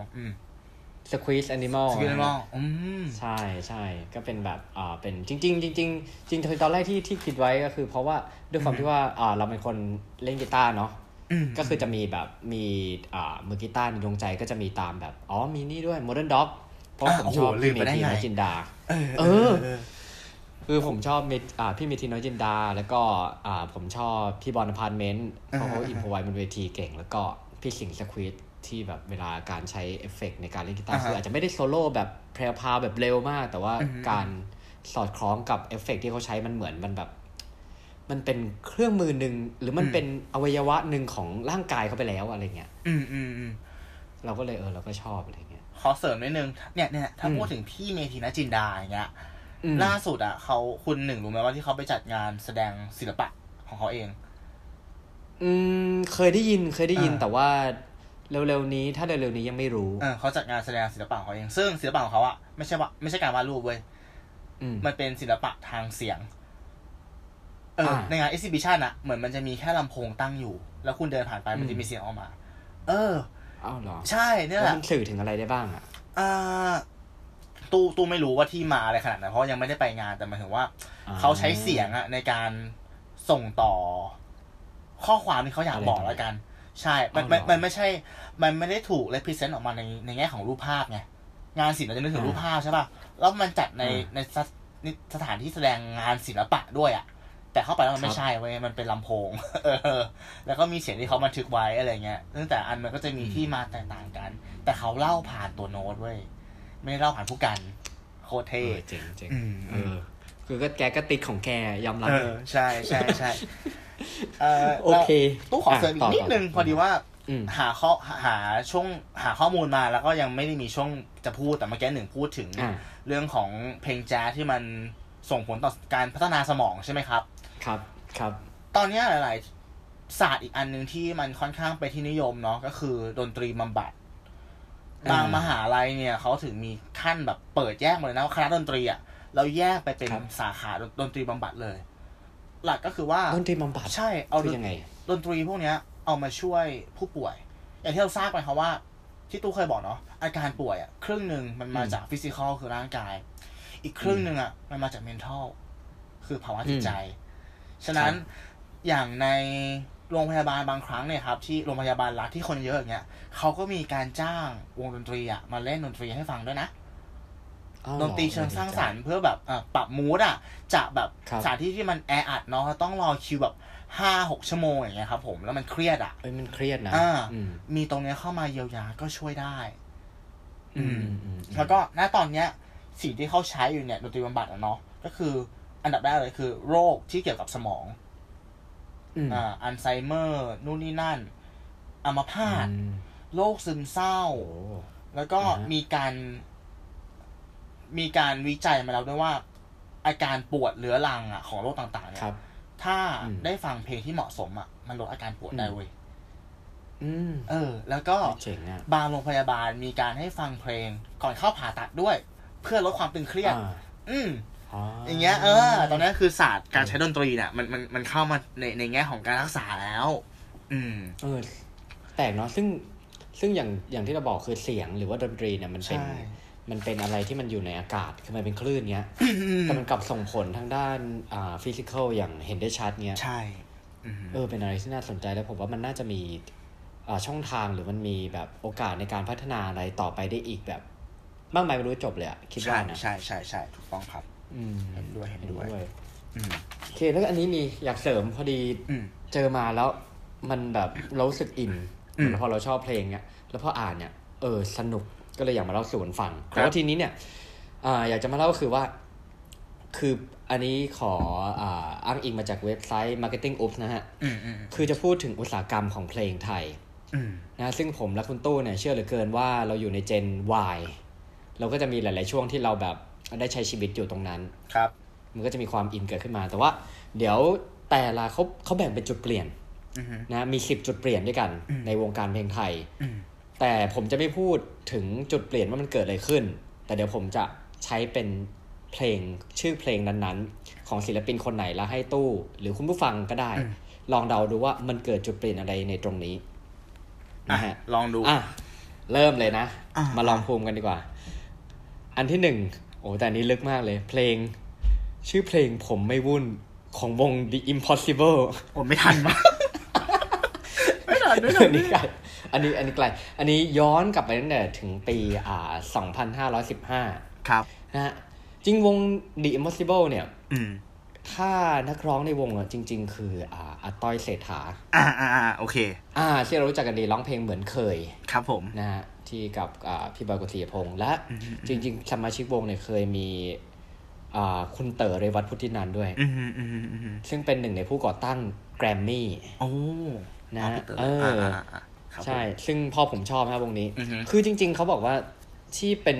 Squeeze Animal Squeeze Animal อืมใช่ๆก็เป็นแบบอ่าเป็นจริงๆจริงๆจริงๆตอนแรกที่ที่คิดไว้ก็คือเพราะว่าด้วยความที่ว่าอ่าเราเป็นคนเล่นกีตาร์เนาะก็คือจะมีแบบมีอ่ามือกีตาร์ในดวงใจก็จะมีตามแบบอ๋อมีนี่ด้วย Modern Dog เพราะผมชอบพี่เมธีน้อยจินดาเออคือผมชอบเมอ่าพี่เมธีน้อยจินดาแล้วก็อ่าผมชอบพี่บอลอพาร์ทเมนต์เพราะเขาอิมโพรไวส์บนเวทีเก่งแล้วก็พี่สิงห์ Squeezeที่แบบเวลาการใช้เอฟเฟกต์ในการเล่นกีตาร์คืออาจจะไม่ได้โซโล่แบบแพรวพราวแบบเร็วมากแต่ว่าการสอดคล้องกับเอฟเฟกต์ที่เขาใช้มันเหมือนมันแบบมันเป็นเครื่องมือหนึ่งหรือมันเป็นอวัยวะหนึ่งของร่างกายเขาไปแล้วอะไรเงี้ยอืมอืมอืมเราก็เลยเออเราก็ชอบอะไรเงี้ยขอเสริมนิดนึงเนี่ยเนี่ยถ้าพูดถึงพี่เมธีน้อยจินดาอย่างเงี้ยล่าสุดอ่ะเขาคุณหนึ่งรู้ไหมว่าที่เขาไปจัดงานแสดงศิลปะของเขาเองอืมเคยได้ยินเคยได้ยินแต่ว่าเร็วๆนี้ถ้าเร็วๆนี้ยังไม่รู้เออเขาจัดงานแสดงศิลปะของเขาเองซึ่งศิลปะของเขาอะไม่ใช่ว่าไม่ใช่การวาดรูปเว้ยมันเป็นศิลปะทางเสียงเออในงานเอ็กซิบิชันอะเหมือนมันจะมีแค่ลำโพงตั้งอยู่แล้วคุณเดินผ่านไปมันจะมีเสียงออกมาเอออ้าวเหรอใช่เนี่ยแหละมันสื่อถึงอะไรได้บ้างอะอ่าตู้ตู้ไม่รู้ว่าที่มาอะไรขนาดไหนเพราะยังไม่ได้ไปงานแต่หมายถึงว่าเขาใช้เสียงอะในการส่งต่อข้อความที่เขาอยากบอกแล้วกันใช่มันมันมันไม่ใช่มันไม่ได้ถูก represent ออกมาในในแง่ของรูปภาพไงงานศิลป์เราจะนึกถึงรูปภาพใช่ป่ะแล้วมันจัดในในสถานที่แสดงงานศิลปะด้วยอ่ะแต่เข้าไปแล้วมันไม่ใช่เว้ยมันเป็นลำโพงเออแล้วก็มีเสียงที่เขาบันทึกไว้อะไรเงี้ยตั้งแต่อันมันก็จะมีที่มาแตกต่างกันแต่เขาเล่าผ่านตัวโน้ตเว้ยไม่ได้เล่าผ่านผู้กันโคตรเท่เจ๋งเจ๋งเออคือก็แกก็ติดของแกยอมรับเออใช่ใช่ใช่ โอเคตู้ขอเสริมอีกนิดนึงพอดีว่าหาข้อหาช่วงหาข้อมูลมาแล้วก็ยังไม่ได้มีช่วงจะพูดแต่เมื่อกี้หนึ่งพูดถึงเรื่องของเพลงแจ๊สที่มันส่งผลต่อการพัฒนาสมองใช่ไหมครับครับครับตอนนี้หลายๆศาสตร์อีกอันนึงที่มันค่อนข้างไปที่นิยมเนาะก็คือดนตรีบำบัดบางมหาลัยเนี่ยเขาถึงมีขั้นแบบเปิดแยกมาเลยนะว่าคณะดนตรีอ่ะเราแยกไปเป็นสาขาดนตรีบำบัดเลยหลักก็คือว่าดนตรีบำบัดใช่เอายังไงดนตรีพวกเนี้ยเอามาช่วยผู้ป่วยอย่างที่เราทราบไปครับว่าที่ตู้เคยบอกเนาะอาการป่วยอ่ะครึ่งหนึ่งมันมาจากฟิสิกอลคือร่างกายอีกครึ่งหนึ่งอ่ะมันมาจากเมนทัลคือภาวะจิตใจฉะนั้นอย่างในโรงพยาบาลบางครั้งเนี่ยครับที่โรงพยาบาลรัฐที่คนเยอะอย่างเงี้ยเขาก็มีการจ้างวงดนตรีอ่ะมาเล่นดนตรีให้ฟังด้วยนะดนตรีเชิงสร้างสรรค์เพื่อแบบปรับมูดอ่ะจะแบบสถานที่ที่มันแออัดเนาะต้องรอคิวแบบห้าหกชั่วโมงอย่างเงี้ยครับผมแล้วมันเครียดอ่ะเอ้ยมันเครียดนะอ่ามีตรงเนี้ยเข้ามาเยียวยาก็ช่วยได้อืมแล้วก็ณตอนเนี้ยสิ่งที่เขาใช้อยู่เนี่ยดนตรีบำบัดเนาะก็คืออันดับแรกเลยคือโรคที่เกี่ยวกับสมองอ่าอัลไซเมอร์นู่นนี่นั่นอัมพาตโรคซึมเศร้าแล้วก็มีการมีการวิจัยมาแล้วด้วยว่าอาการปวดเรื้อรังอ่ะของโรคต่างๆเนี่ยถ้าได้ฟังเพลงที่เหมาะสมอ่ะมันลดอาการปวดได้เว้ยอืมเออแล้วก็บางโรงพยาบาลมีการให้ฟังเพลงก่อนเข้าผ่าตัดด้วยเพื่อลดความตึงเครียดอืมอย่างเงี้ยเออตอนนี้คือศาสตร์การใช้ดนตรีเนี่ยมันมันมันเข้ามาในในแง่ของการรักษาแล้วอืมเออแปลกเนาะซึ่งซึ่งอย่างอย่างที่เราบอกคือเสียงหรือว่าดนตรีเนี่ยมันเป็นมันเป็นอะไรที่มันอยู่ในอากาศคือมันเป็นคลื่นเงี้ย แต่มันกลับส่งผลทางด้านอ่าฟิสิกอลอย่างเห็นได้ชัดเงี้ยใช่เออเป็นอะไรที่น่าสนใจแล้วผมว่ามันน่าจะมีอ่าช่องทางหรือมันมีแบบโอกาสในการพัฒนาอะไรต่อไปได้อีกแบบมากมายไม่รู้จบเลยอะคิดว่านะใช่ใช่ใช่ถูกต้องครับอืมเห็นด้วยเห็นด้วยโอเคแล้วอันนี้มีอยากเสริมพอดีเจอมาแล้วมันแบบเรารู้สึกอินแล้วพอเราชอบเพลงเงี้ยแล้วพออ่านเนี่ยเออสนุกก็เลยอยากมาเล่าสู่กันฟังแต่ว่าทีนี้เนี่ย อ, อยากจะมาเล่าก็คือว่าคืออันนี้ขอ อ, อ้างอิงมาจากเว็บไซต์ Marketing Oops นะฮะคือจะพูดถึงอุตสาหกรรมของเพลงไทยนะซึ่งผมและคุณตู้เนี่ยเชื่อเหลือเกินว่าเราอยู่ในเจน Y เราก็จะมีหลายๆช่วงที่เราแบบได้ใช้ชีวิตอยู่ตรงนั้นครับมันก็จะมีความอินเกิดขึ้นมาแต่ว่าเดี๋ยวแต่ละเขาเขาแบ่งเป็นจุดเปลี่ยนนะมีสิบจุดเปลี่ยนด้วยกันในวงการเพลงไทยแต่ผมจะไม่พูดถึงจุดเปลี่ยนว่ามันเกิดอะไรขึ้นแต่เดี๋ยวผมจะใช้เป็นเพลงชื่อเพลงนั้นๆของศิลปินคนไหนแล้วให้ตู้หรือคุณผู้ฟังก็ได้ลองเดาดูว่ามันเกิดจุดเปลี่ยนอะไรในตรงนี้นะฮะลองดูอ่ะเริ่มเลยนะมาลองภูมิกันดีกว่าอันที่หนึ่งโอ้แต่อันนี้ลึกมากเลยเพลงชื่อเพลงผมไม่วุ่นของวง The Impossible ผมไม่ทันมาก ไม่ทันไม่ทันนี่กันอันนี้อันนี้ไกลอันนี้ย้อนกลับไปตั้งแต่ถึงปีอ่าสองพันห้าร้อยสิบห้าครับนะฮะจริงวง The Impossible เนี่ยอืมถ้านักร้องในวงอ่ะจริงๆคืออ่าอาต้อยเศรษฐาอ่าๆโอเคอ่าที่เรารู้จักกันดีร้องเพลงเหมือนเคยครับผมนะฮะที่กับอ่าพี่บอยกฤษยพงษ์และจริงๆสมาชิกวงเนี่ยเคยมีอ่าคุณเต๋อเรวัตพุทธินันท์ด้วยอือๆๆซึ่งเป็นหนึ่งในผู้ก่อตั้งแกรมมี่โอ้นะเออใช่ซึ่งพ่อผมชอบครับวงนี้คือจริงๆเขาบอกว่าที่เป็น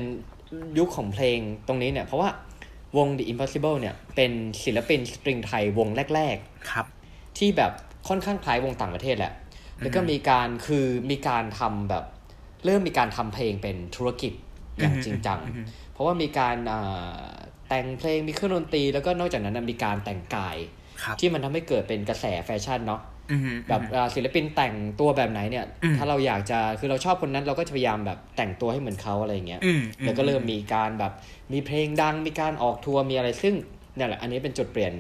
ยุคของเพลงตรงนี้เนี่ยเพราะว่าวง The Impossible เนี่ยเป็นศิลปินสตริงไทยวงแรกๆครับที่แบบค่อนข้างคล้ายวงต่างประเทศแหละแล้วก็มีการคือมีการทำแบบเริ่มมีการทำเพลงเป็นธุรกิจอย่างจริงจังเพราะว่ามีการแต่งเพลงมีเครื่องดนตรีแล้วก็นอกจากนั้นมีการแต่งกายที่มันทำให้เกิดเป็นกระแสแฟชั่นเนาะแบบศิลปินแต่งตัวแบบไหนเนี่ยถ้าเราอยากจะคือเราชอบคนนั้นเราก็จะพยายามแบบแต่งตัวให้เหมือนเขาอะไรอย่างเงี้ยแล้วก็เริ่มมีการแบบมีเพลงดังมีการออกทัวร์มีอะไรซึ่งเนี่ยแหละอันนี้เป็นจุดเปลี่ยน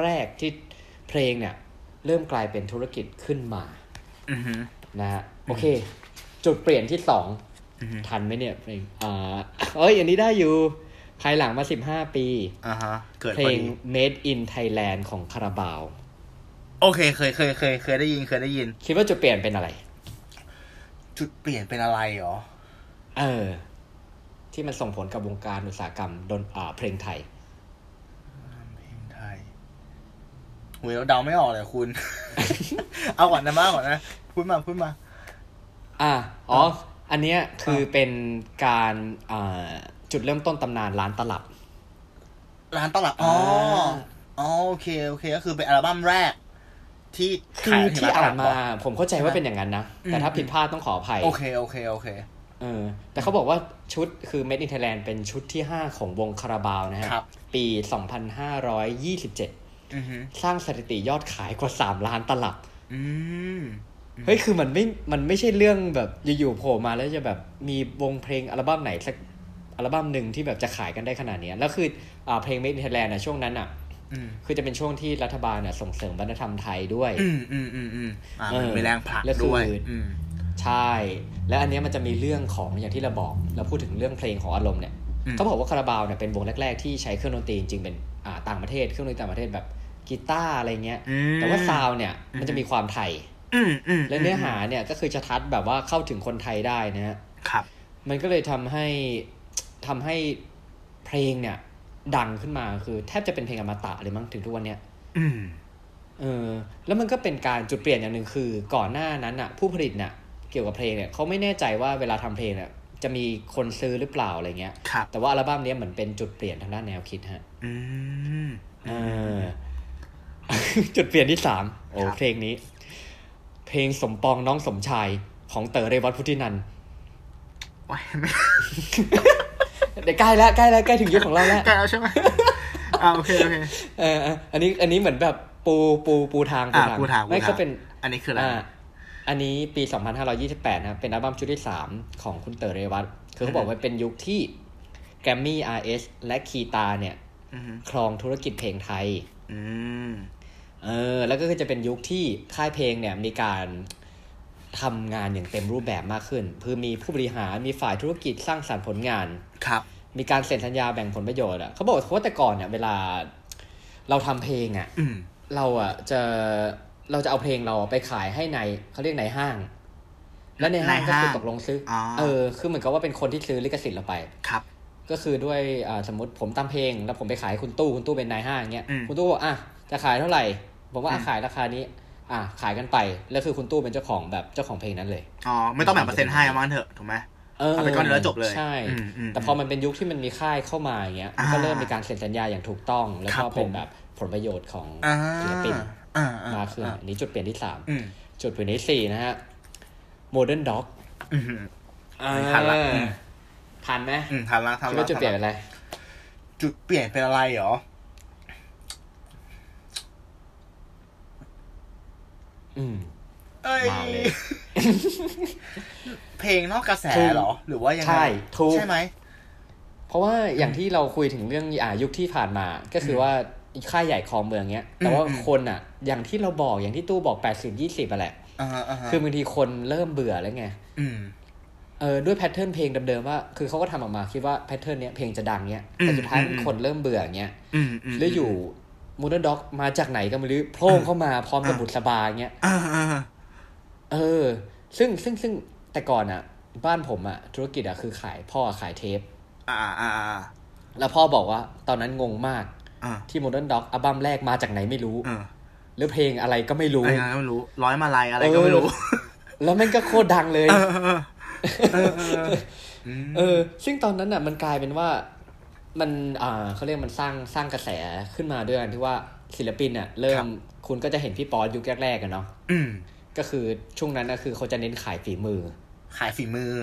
แรกที่เพลงเนี่ยเริ่มกลายเป็นธุรกิจขึ้นมานะฮะโอเคจุดเปลี่ยนที่สองทันไหมเนี่ยเพลงอ่าเอ้ยอันนี้ได้อยู่ภายหลังมาสิบห้าปีอ่าฮะเพลง Made in Thailand ของคาราบาวโอเคเคยเคยเคยเคยได้ยินเคยได้ยินคิดว่าจุดเปลี่ยนเป็นอะไรจุดเปลี่ยนเป็นอะไรหรอเออที่มันส่งผลกับวงการอุตสาหกรรมดนตรีเพลงไทยเพลงไทย โหเดาไม่ออกเลยคุณ เอาก่อนนะมาก่อนนะพูดมาพูดมาอ่ะอ๋ออันเนี้ยคือเป็นการอ่าจุดเริ่มต้นตำนานร้านตลับร้านตลับอ๋ออ๋อโอเคโอเคก็คือเป็นอัลบั้มแรกที่คือที่อ่านมาผมเข้าใจว่าเป็นอย่างนั้นนะแต่ถ้าผิดพลาดต้องขออภัยโอเคโอเคโอเคเออแต่เขาบอกว่าชุดคือ Made in Thailand เป็นชุดที่ห้าของวงคาราบาวนะฮะปีสองพันห้าร้อยยี่สิบเจ็ดอือฮึสร้างสถิติยอดขายกว่าสามล้านตลับอืมเฮ้ยคือมันไม่มันไม่ใช่เรื่องแบบอยู่ๆโผล่มาแล้วจะแบบมีวงเพลงอัลบั้มไหนสักอัลบั้มนึงที่แบบจะขายกันได้ขนาดนี้แล้วคืออ่าเพลง Made in Thailand อ่ะช่วงนั้นอ่ะคือจะเป็นช่วงที่รัฐบาลน่ะส่งเสริมวัฒนธรรมไทยด้วยอืมอืมอืมอืมอ่ามันมีแรงผลักด้วยอืมใช่และอันนี้มันจะมีเรื่องของอย่างที่เราบอกเราพูดถึงเรื่องเพลงของอารมณ์เนี่ยเขาบอกว่าคาราบาวเนี่ยเป็นวงแรกๆที่ใช้เครื่องดนตรีจริงๆเป็นอ่าต่างประเทศเครื่องดนตรีต่างประเทศแบบกีตาร์อะไรเงี้ยแต่ว่าซาวเนี่ยมันจะมีความไทยและเนื้อหาเนี่ยก็คือจะทัดแบบว่าเข้าถึงคนไทยได้นะฮะครับมันก็เลยทำให้ทำให้เพลงเนี่ยดังขึ้นมาคือแทบจะเป็นเพลงอมตะเลยมั้งถึงทุกวันเนี้ยอืมเออแล้วมันก็เป็นการจุดเปลี่ยนอย่างนึงคือก่อนหน้านั้นน่ะผู้ผลิตน่ะเกี่ยวกับเพลงเนี่ยเขาไม่แน่ใจว่าเวลาทำเพลงเนี่ยจะมีคนซื้อหรือเปล่าอะไรเงี้ยแต่ว่าอัลบั้มนี้เหมือนเป็นจุดเปลี่ยนทางด้านแนวคิดฮะอืมเออ จุดเปลี่ยนที่สามโอ้เพลงนี้เพลงสมปองน้องสมชายของเต๋อเรวัตพุทธินันท์ว้าย เดี๋ยวใกล้แล้วใกล้แล้วใกล้ถึงยุคของเราแล้วใกล้แล้วใช่ไหมอ่าโอเคโอเคเอออันนี้อันนี้เหมือนแบบปูปูปูทางปูทางไม่ก็เป็นอันนี้คืออะไรอันนี้ปีสองพันห้าร้อยยี่สิบแปดนะเป็นอัลบั้มชุดที่สามของคุณเต๋อเรวัตคือเขาบอกว่าเป็นยุคที่ Grammy อาร์ เอส และคีตาเนี่ยครองธุรกิจเพลงไทยอืมเออแล้วก็คือจะเป็นยุคที่ค่ายเพลงเนี่ยมีการทำงานอย่างเต็มรูปแบบมากขึ้นคือมีผู้บริหารมีฝ่ายธุรกิจสร้างสรรค์ผลงานครับมีการเซ็นสัญญาแบ่งผลประโยชน์อ่ะเขาบอกว่าแต่ก่อนเนี่ยเวลาเราทำเพลงอ่ะเราอ่ะจะเราจะเอาเพลงเราไปขายให้ในเขาเรียกในห้างแล้วในห้างก็คือตกลงซื้อเออคือเหมือนกับว่าเป็นคนที่ซื้อลิขสิทธิ์เราไปครับก็คือด้วยอ่าสมมติผมทำเพลงแล้วผมไปขายคุณตู้คุณตู้เป็นนายห้างเงี้ยคุณตู้บอกอ่ะจะขายเท่าไหร่ผมว่าอ่ะขายราคานี้อ่ะขายกันไปแล้วคือคุณตู้เป็นเจ้าของแบบเจ้าของเพลงนั้นเลยอ๋อไม่ต้องแบ่งเปอร์เซ็นต์ให้ประมาณเถอะถูกไหมเออไปก้อนเดียวแล้วจบเลยใช่แต่พอมันเป็นยุคที่มันมีค่ายเข้ามาอย่างเงี้ยก็เริ่มมีการเซ็นสัญญาอย่างถูกต้องแล้วก็เป็นแบบผลประโยชน์ของศิลปินมาคืออันนี้จุดเปลี่ยนที่สามจุดเปลี่ยนที่สี่นะฮะ Modern Dog อือหืออ่าทันละทันมั้ยอืมทันละทันละแล้วจุดเปลี่ยนเป็นอะไรจุดเปลี่ยนเป็นอะไรหรออืมเอ้ยเพลงนอกกระแสหรอหรือว่ายังไงใช่มั้ยเพราะว่าอย่างที่เราคุยถึงเรื่องอ่ายุคที่ผ่านมาก็คือว่าค่ายใหญ่ครองเมืองเงี้ยแต่ว่าคนอ่ะอย่างที่เราบอกอย่างที่ตู้บอกแปดสิบ ยี่สิบอ่ะแหละคือบางทีคนเริ่มเบื่อแล้วไงเออด้วยแพทเทิร์นเพลงเดิมๆว่าคือเขาก็ทำออกมาคิดว่าแพทเทิร์นเนี้ยเพลงจะดังเงี้ยแต่สุดท้ายคนเริ่มเบื่อเงี้ยแล้วอยู่ Modern Dog มาจากไหนก็ไม่รู้โผล่เข้ามาพร้อมกับบุตรสบาเงี้ยเออซึ่งซึ่งซึ่งแต่ก่อนอ่ะบ้านผมอ่ะธุรกิจอ่ะคือขายพ่อขายเทปแล้วพ่อบอกว่าตอนนั้นงงมากที่ Modern Dog อัลบั้มแรกมาจากไหนไม่รู้หรือเพลงอะไรก็ไม่รู้อะไรก็ไม่รู้ร้อยมาลัยอะไรก็ไม่รู้แล้วมันก็โคตรดังเลยเออเออเออซึ่งตอนนั้นน่ะมันกลายเป็นว่ามันอ่าเค้าเรียกมันสร้างสร้างกระแสขึ้นมาด้วยกันที่ว่าศิลปินน่ะเริ่มคุณก็จะเห็นพี่ป๊อดยุคแรกๆอ่ะเนาะอือก็คือช่วงนั้นน่ะคือเค้าจะเน้นขายฝีมือขายฝีมือ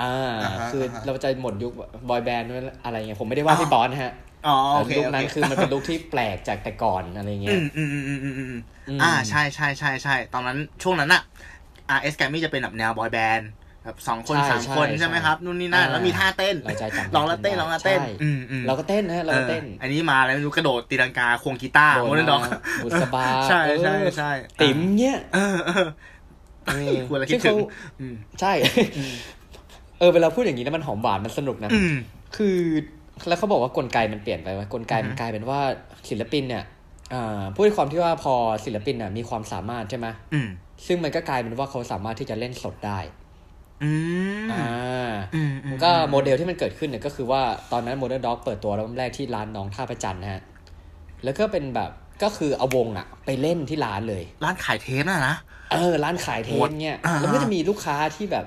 อ่าคือเราจะหมดยุคบอยแบนด์อะไรเงี้ยผมไม่ได้ว่าพี่ป๊อดนะฮะอ๋อโอเคลุคนั้นคือมันเป็นลุคที่แปลกจากแต่ก่อนอะไรเงี้ยอืมๆๆๆอ่าใช่ๆๆๆตอนนั้นช่วงนั้นน่ะ อาร์ เอส Academy จะเป็นแบบแนวบอยแบนด์แบบสองคนสามคนใช่มั้ยครับนู่นนี่นั่นแล้วมีท่าเต้นลองละเต้นลองละเต้นอืมๆเราก็เต้นนะเราก็เต้นอันนี้มาแล้วไม่รู้กระโดดตีลังกาควงกีตาร์โมเดิร์นด็อกบุษบาใช่ๆๆติ๋มเงี้ยเออๆนี่ควรละคิดถึงอืมใช่เออเวลาพูดอย่างงี้แล้วมันหอมหวานมันสนุกนะคือแล้วเขาบอกว่ากลไกมันเปลี่ยนไปว่ากลไกมันกลายเป็นว่าศิลปินเนี่ยพูดด้วยความที่ว่าพอศิลปินน่ะมีความสามารถใช่ไหมซึ่งมันก็กลายเป็นว่าเขาสามารถที่จะเล่นสดได้อ่าก็โมเดลที่มันเกิดขึ้นเนี่ยก็คือว่าตอนนั้น Modern Dog เปิดตัวอัลบั้มแรกที่ร้านน้องท่าประจันนะฮะแล้วก็เป็นแบบ ก็คือเอาวงอ่ะไปเล่นที่ร้านเลยร้านขายเทปน่ะนะเออร้านขายเทปเนี่ยแล้วก็จะมีลูกค้าที่แบบ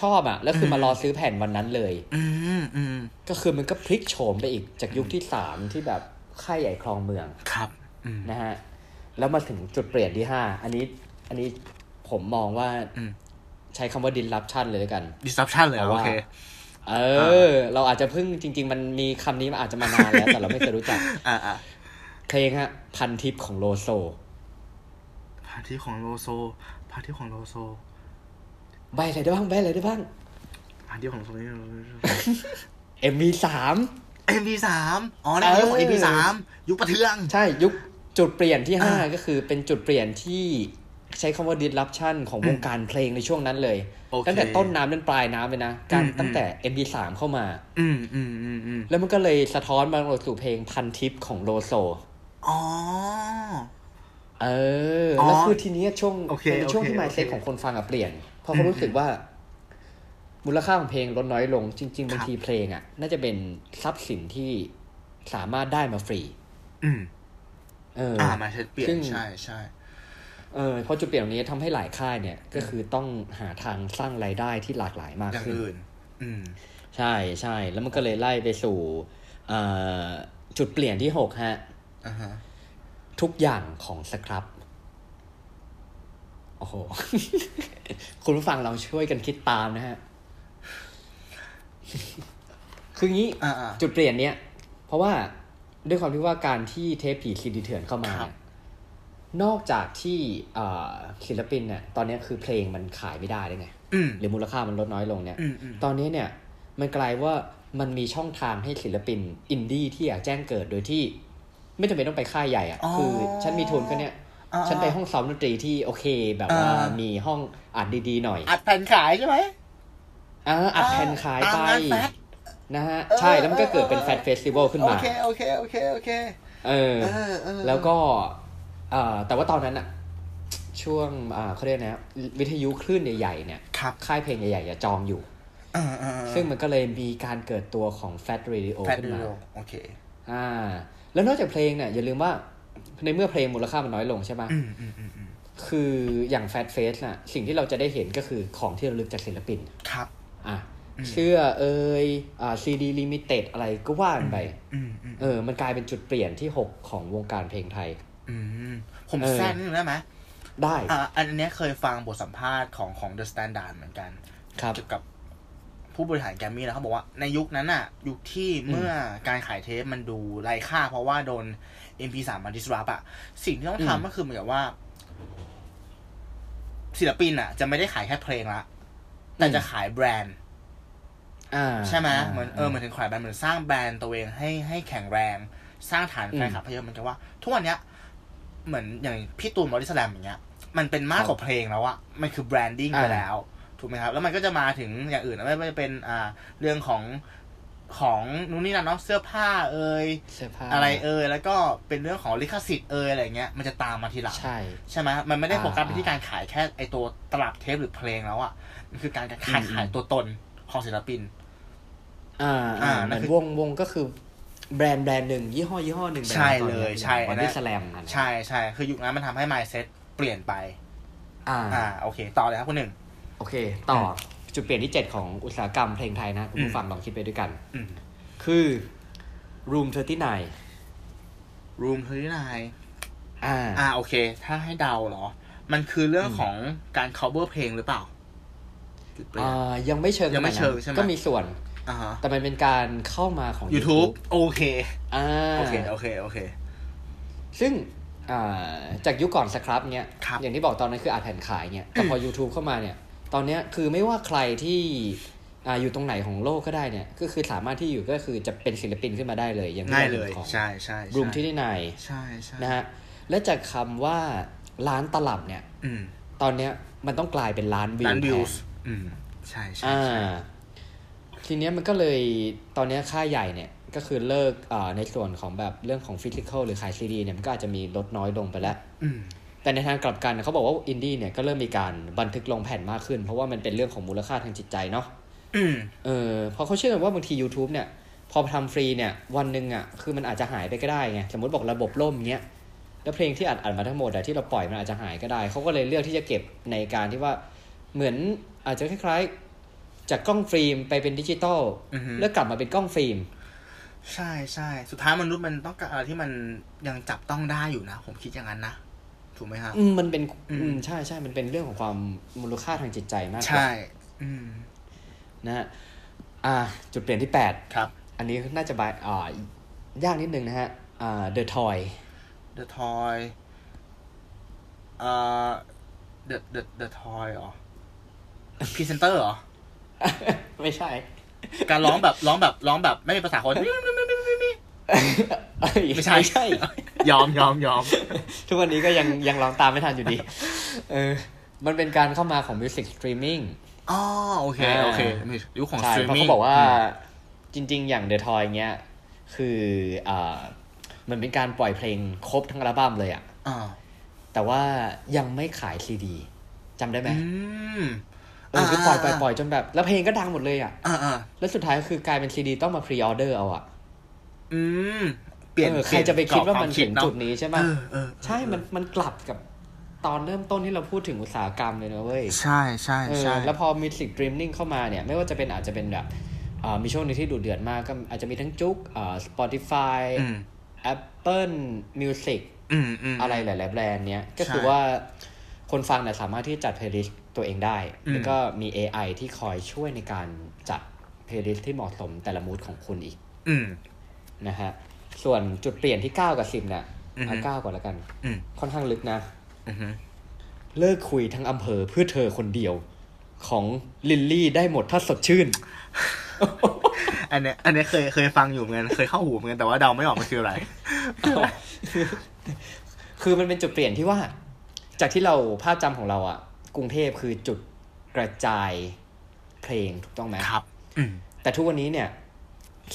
ชอบอ่ะแล้วคือมารอซื้อแผ่นวันนั้นเลยอืมอืมก็คือมันก็พลิกโฉมไปอีกจากยุคที่สามที่แบบค่ายใหญ่คลองเมืองครับนะฮะแล้วมาถึงจุดเปลี่ยนที่ห้าอันนี้อันนี้ผมมองว่าใช้คำว่า disruption เลยแล้วกัน disruption เลยโอเคเออเราอาจจะเพิ่งจริงๆมันมีคำนี้มันอาจจะมานานแล้วแต่เราไม่เคยรู้จักอ่าเพลงฮะพันทิปของโลโซพันทิปของโลโซพันทิปของโลโซใบอะไรได้บ้างใบอะไรได้บ้างพันทิปของโลโซนี่ เอ็ม วี สาม เอ็ม วี สาม อ๋อในยุคของ เอ็ม วี สาม ยุคประเทืองใช่ยุคจุดเปลี่ยนที่ห้าก็คือเป็นจุดเปลี่ยนที่ใช้คำว่า disruption ของวงการเพลงในช่วงนั้นเลย okay. ตั้งแต่ต้นน้ำจนปลายน้ำเลยนะการตั้งแต่ เอ็ม พี สาม เข้ามาแล้วมันก็เลยสะท้อนมาสู่เพลงพันทิปของโลโซอ๋อเออแล้วคือทีนี้ช่วง okay, ในช่วง okay, ที่ mindset okay. ของคนฟังอะเปลี่ยนเพราะเขารู้สึกว่ามูลค่าของเพลงลดน้อยลงจริงๆบางทีเพลงอะน่าจะเป็นทรัพย์สินที่สามารถได้มาฟรีเอออ่า mindset เปลี่ยนใช่ใช่เออเพราะจุดเปลี่ยนนี้ทำให้หลายค่ายเนี่ยก็คือต้องหาทางสร้างรายได้ที่หลากหลายมากขึ้นอืมใช่ใช่แล้วมันก็เลยไล่ไปสู่จุดเปลี่ยนที่หกฮะอ่าฮะทุกอย่างของสครับโอ้โห คุณผู้ฟังเราช่วยกันคิดตามนะฮะ คืองี้จุดเปลี่ยนเนี้ยเพราะว่าด้วยความที่ว่าการที่เทปผีซีดีเถื่อนเข้ามานอกจากที่ศิลปินเนี่ยตอนนี้คือเพลงมันขายไม่ได้ได้ไงหรือมูลค่ามันลดน้อยลงเนี่ยตอนนี้เนี่ยมันกลายว่ามันมีช่องทางให้ศิลปินอินดี้ที่อยากแจ้งเกิดโดยที่ไม่จำเป็นต้องไปค่ายใหญ่อ่ะคือฉันมีทุนก็เนี่ยฉันไปห้องซ้อมดนตรีที่โอเคแบบว่ามีห้องอัดดีๆหน่อยอัดแผ่นขายใช่ไหมอ่าอัดแผ่นขายไปนะฮะใช่แล้วมันก็เกิดเป็นแฟตเฟสติวัลขึ้นมาโอเคโอเคโอเคโอเคเออแล้วก็อ่าแต่ว่าตอนนั้นอะช่วงอ่าเขาเรียกนะวิทยุคลื่นใหญ่ๆเนี่ยค่ายเพลงใหญ่ๆจะจองอยู่ซึ่งมันก็เลยมีการเกิดตัวของ Fat Radio ขึ้นมาโอเคอ่าแล้วนอกจากเพลงเนี่ยอย่าลืมว่าในเมื่อเพลงมูลค่ามันน้อยลงใช่ไหมคืออย่าง Fat Face น่ะสิ่งที่เราจะได้เห็นก็คือของที่ระลึกจากศิลปินครับอ่ะเสื้อเอ่ยอ่า ซี ดี Limited อะไรก็ว่ากันไปเออมันกลายเป็นจุดเปลี่ยนที่หกของวงการเพลงไทยอืมผมแซนได้ไหมได้อ่าอันนี้เคยฟังบทสัมภาษณ์ของของ The Standard เหมือนกันเกี่ยวกับผู้บริหารแกรมมี่แล้วเขาบอกว่าในยุคนั้นน่ะยุคที่เมื่อการขายเทปมันดูไร้ค่าเพราะว่าโดน เอ็ม พี สาม มันดิสรัปอ่ะสิ่งที่ต้องทำก็คือเหมือนกับว่าศิลปินอ่ะจะไม่ได้ขายแค่เพลงละแต่จะขายแบรนด์อ่าใช่ไหมเหมือนเออเหมือนถึงขายแบรนด์เหมือนสร้างแบรนด์ตัวเองให้ให้แข็งแรงสร้างฐานแฟนคลับเยอะเหมือนกันว่าทุกวันเนี้ยเหมือนอย่างพี่ตูนบอดี้สแลมอย่างเงี้ยมันเป็นมากกว่าเพลงแล้วอะมันคือแบรนดิ้งไปแล้วถูกไหมครับแล้วมันก็จะมาถึงอย่างอื่นไม่ไม่เป็นอ่าเรื่องของของนู่นนี่นั่นเนาะเสื้อผ้าเอ่ยอะไรเอ่ยแล้วก็เป็นเรื่องของลิขสิทธิ์เอ่ยอะไรเงี้ยมันจะตามมาทีหลังใช่ใช่ไหมมันไม่ได้โฟกัสไปที่การขายแค่ไอตัวตลับเทปหรือเพลงแล้วอะมันคือการขายขายตัวตนของศิลปินอ่าอ่าเหมือนวงวงก็คือแบรนด์แบรนด์หนึ่งยี่ห้อยี่ห้อหนึ่งใช่เลยใช่บอดี้สแลมใช่ใช่คือยุคนั้นมันทำให้ mindset เปลี่ยนไปอ่าอ่าโอเคต่อเลยครับคุณหนึ่งโอเคต่อจุดเปลี่ยนที่เจ็ดของอุตสาหกรรมเพลงไทยนะคุณผู้ฟังลองคิดไปด้วยกันคือ Room สามสิบเก้า Room สามสิบเก้าอ่าอ่าโอเคถ้าให้เดาเหรอมันคือเรื่องของการ cover เพลงหรือเปล่าอ่ายังไม่เชิงยังไม่เชิงใช่ไหมก็มีส่วนUh-huh. แต่มันเป็นการเข้ามาของ YouTube โอเคอ่าโอเคโอเคโอเคซึ่งอ่าจากยุคก่อนสครับเนี้ยอย่างที่บอกตอนนั้นคืออัดแผ่นขายเนี้ย แต่พอ YouTube เข้ามาเนี่ยตอนเนี้ยคือไม่ว่าใครที่อ่าอยู่ตรงไหนของโลกก็ได้เนี่ยก็คือสามารถที่อยู่ก็คือจะเป็นศิลปินขึ้นมาได้เลยอย่างที่เราของใช่ใช่รูมที่ได้ในใช่ใช่นะฮะและจากคำว่าล้านตลับเนี่ยตอนเนี้ยมันต้องกลายเป็นล้านวิวล้านวิวอืมใช่ใช่ใช่ทีเนี้ยมันก็เลยตอนเนี้ยค่าใหญ่เนี่ยก็คือเลิกอ่าในส่วนของแบบเรื่องของฟิสิคอลหรือขายซีดีเนี่ยมันก็อาจจะมีลดน้อยลงไปแล้วแต่ในทางกลับกันเขาบอกว่าอินดี้เนี่ยก็เริ่มมีการบันทึกลงแผ่นมากขึ้นเพราะว่ามันเป็นเรื่องของมูลค่าทางจิตใจเนาะเออเพราะเขาเชื่อว่าบางที YouTube เนี่ยพอทำฟรีเนี่ยวันนึงอ่ะคือมันอาจจะหายไปก็ได้ไงสมมติบอกระบบล่มเงี้ย แล้วเพลงที่อัดอัดมาทั้งหมดที่เราปล่อยมันอาจจะหายก็ได้เขาก็เลยเลือกที่จะเก็บในการที่ว่าเหมือนอาจจะคล้ายๆจากกล้องฟิล์มไปเป็นดิจิตอลแล้วกลับมาเป็นกล้องฟิล์มใช่ใช่สุดท้ายมนุษย์มันต้องการอะไรที่มันยังจับต้องได้อยู่นะผมคิดอย่างนั้นนะถูกไหมครับมันเป็นใช่ใช่มันเป็นเรื่องของความมูลค่าทางจิตใจมากใช่นะฮะอ่าจุดเปลี่ยนที่แปดครับอันนี้น่าจะบายอ่ายากนิดนึงนะฮะอ่า The Toy The Toy อ่า The The The Toy อ๋อ Presenter เหรอไม่ใช่การร้องแบบร้องแบบร้องแบบไม่มีภาษาคนไม่ใช่ใช่ยอมยอมยอมทุกวันนี้ก็ยังยังร้องตามไม่ทันอยู่ดีเออมันเป็นการเข้ามาของ Music Dreaming อ๋อโอเคโอเคยุคของ Streaming เขาบอกว่าจริงๆอย่าง The Toy เงี้ยคืออ่ามันเป็นการปล่อยเพลงครบทั้งอัลบั้มเลยอ่ะแต่ว่ายังไม่ขายซีดีจำได้ไหมเออคือปล่อยไปปล่อยจนแบบแล้วเพลงก็ดังหมดเลยอ่ะแล้วสุดท้ายคือกลายเป็นซีดีต้องมาพรีออเดอร์เอาอ่ะอืมเปลี่ยนใครจะไปคิดว่ามันถึงจุดนี้ใช่ไหมใช่มันมันกลับกับตอนเริ่มต้นที่เราพูดถึงอุตสาหกรรมเลยนะเว้ยใช่ใช่ใช่แล้วพอมิวสิกสตรีมมิ่งเข้ามาเนี่ยไม่ว่าจะเป็นอาจจะเป็นแบบอ่ามีช่วงนึงที่ดูเดือดมากก็อาจจะมีทั้งจุกอ่า Spotify Apple Music อืมๆอะไรหลายๆแบรนด์เนี้ยก็คือว่าคนฟังเนี่ยสามารถที่จัด playlist ตัวเองได้แล้วก็มี เอ ไอ ที่คอยช่วยในการจัด playlist ที่เหมาะสมแต่ละมูดของคุณอีกอืมนะฮะส่วนจุดเปลี่ยนที่เก้ากับสิบเนี่ยเอาเก้าก่อนละกันค่อนข้างลึกนะอือฮึเลิกคุยทั้งอำเภอเพื่อเธอคนเดียวของลิลลี่ได้หมดถ้าสดชื่นอันเนี้ยอันเนี้ยเคยเคยฟังอยู่เหมือนกันเคยเข้าหูเหมือนกันแต่ว่าเดาไม่ออกมันคืออะไรคือมันเป็นจุดเปลี่ยนที่ว่าจากที่เราภาพจำของเราอ่ะกรุงเทพคือจุดกระจายเพลงถูกต้องไหมครับแต่ทุกวันนี้เนี่ย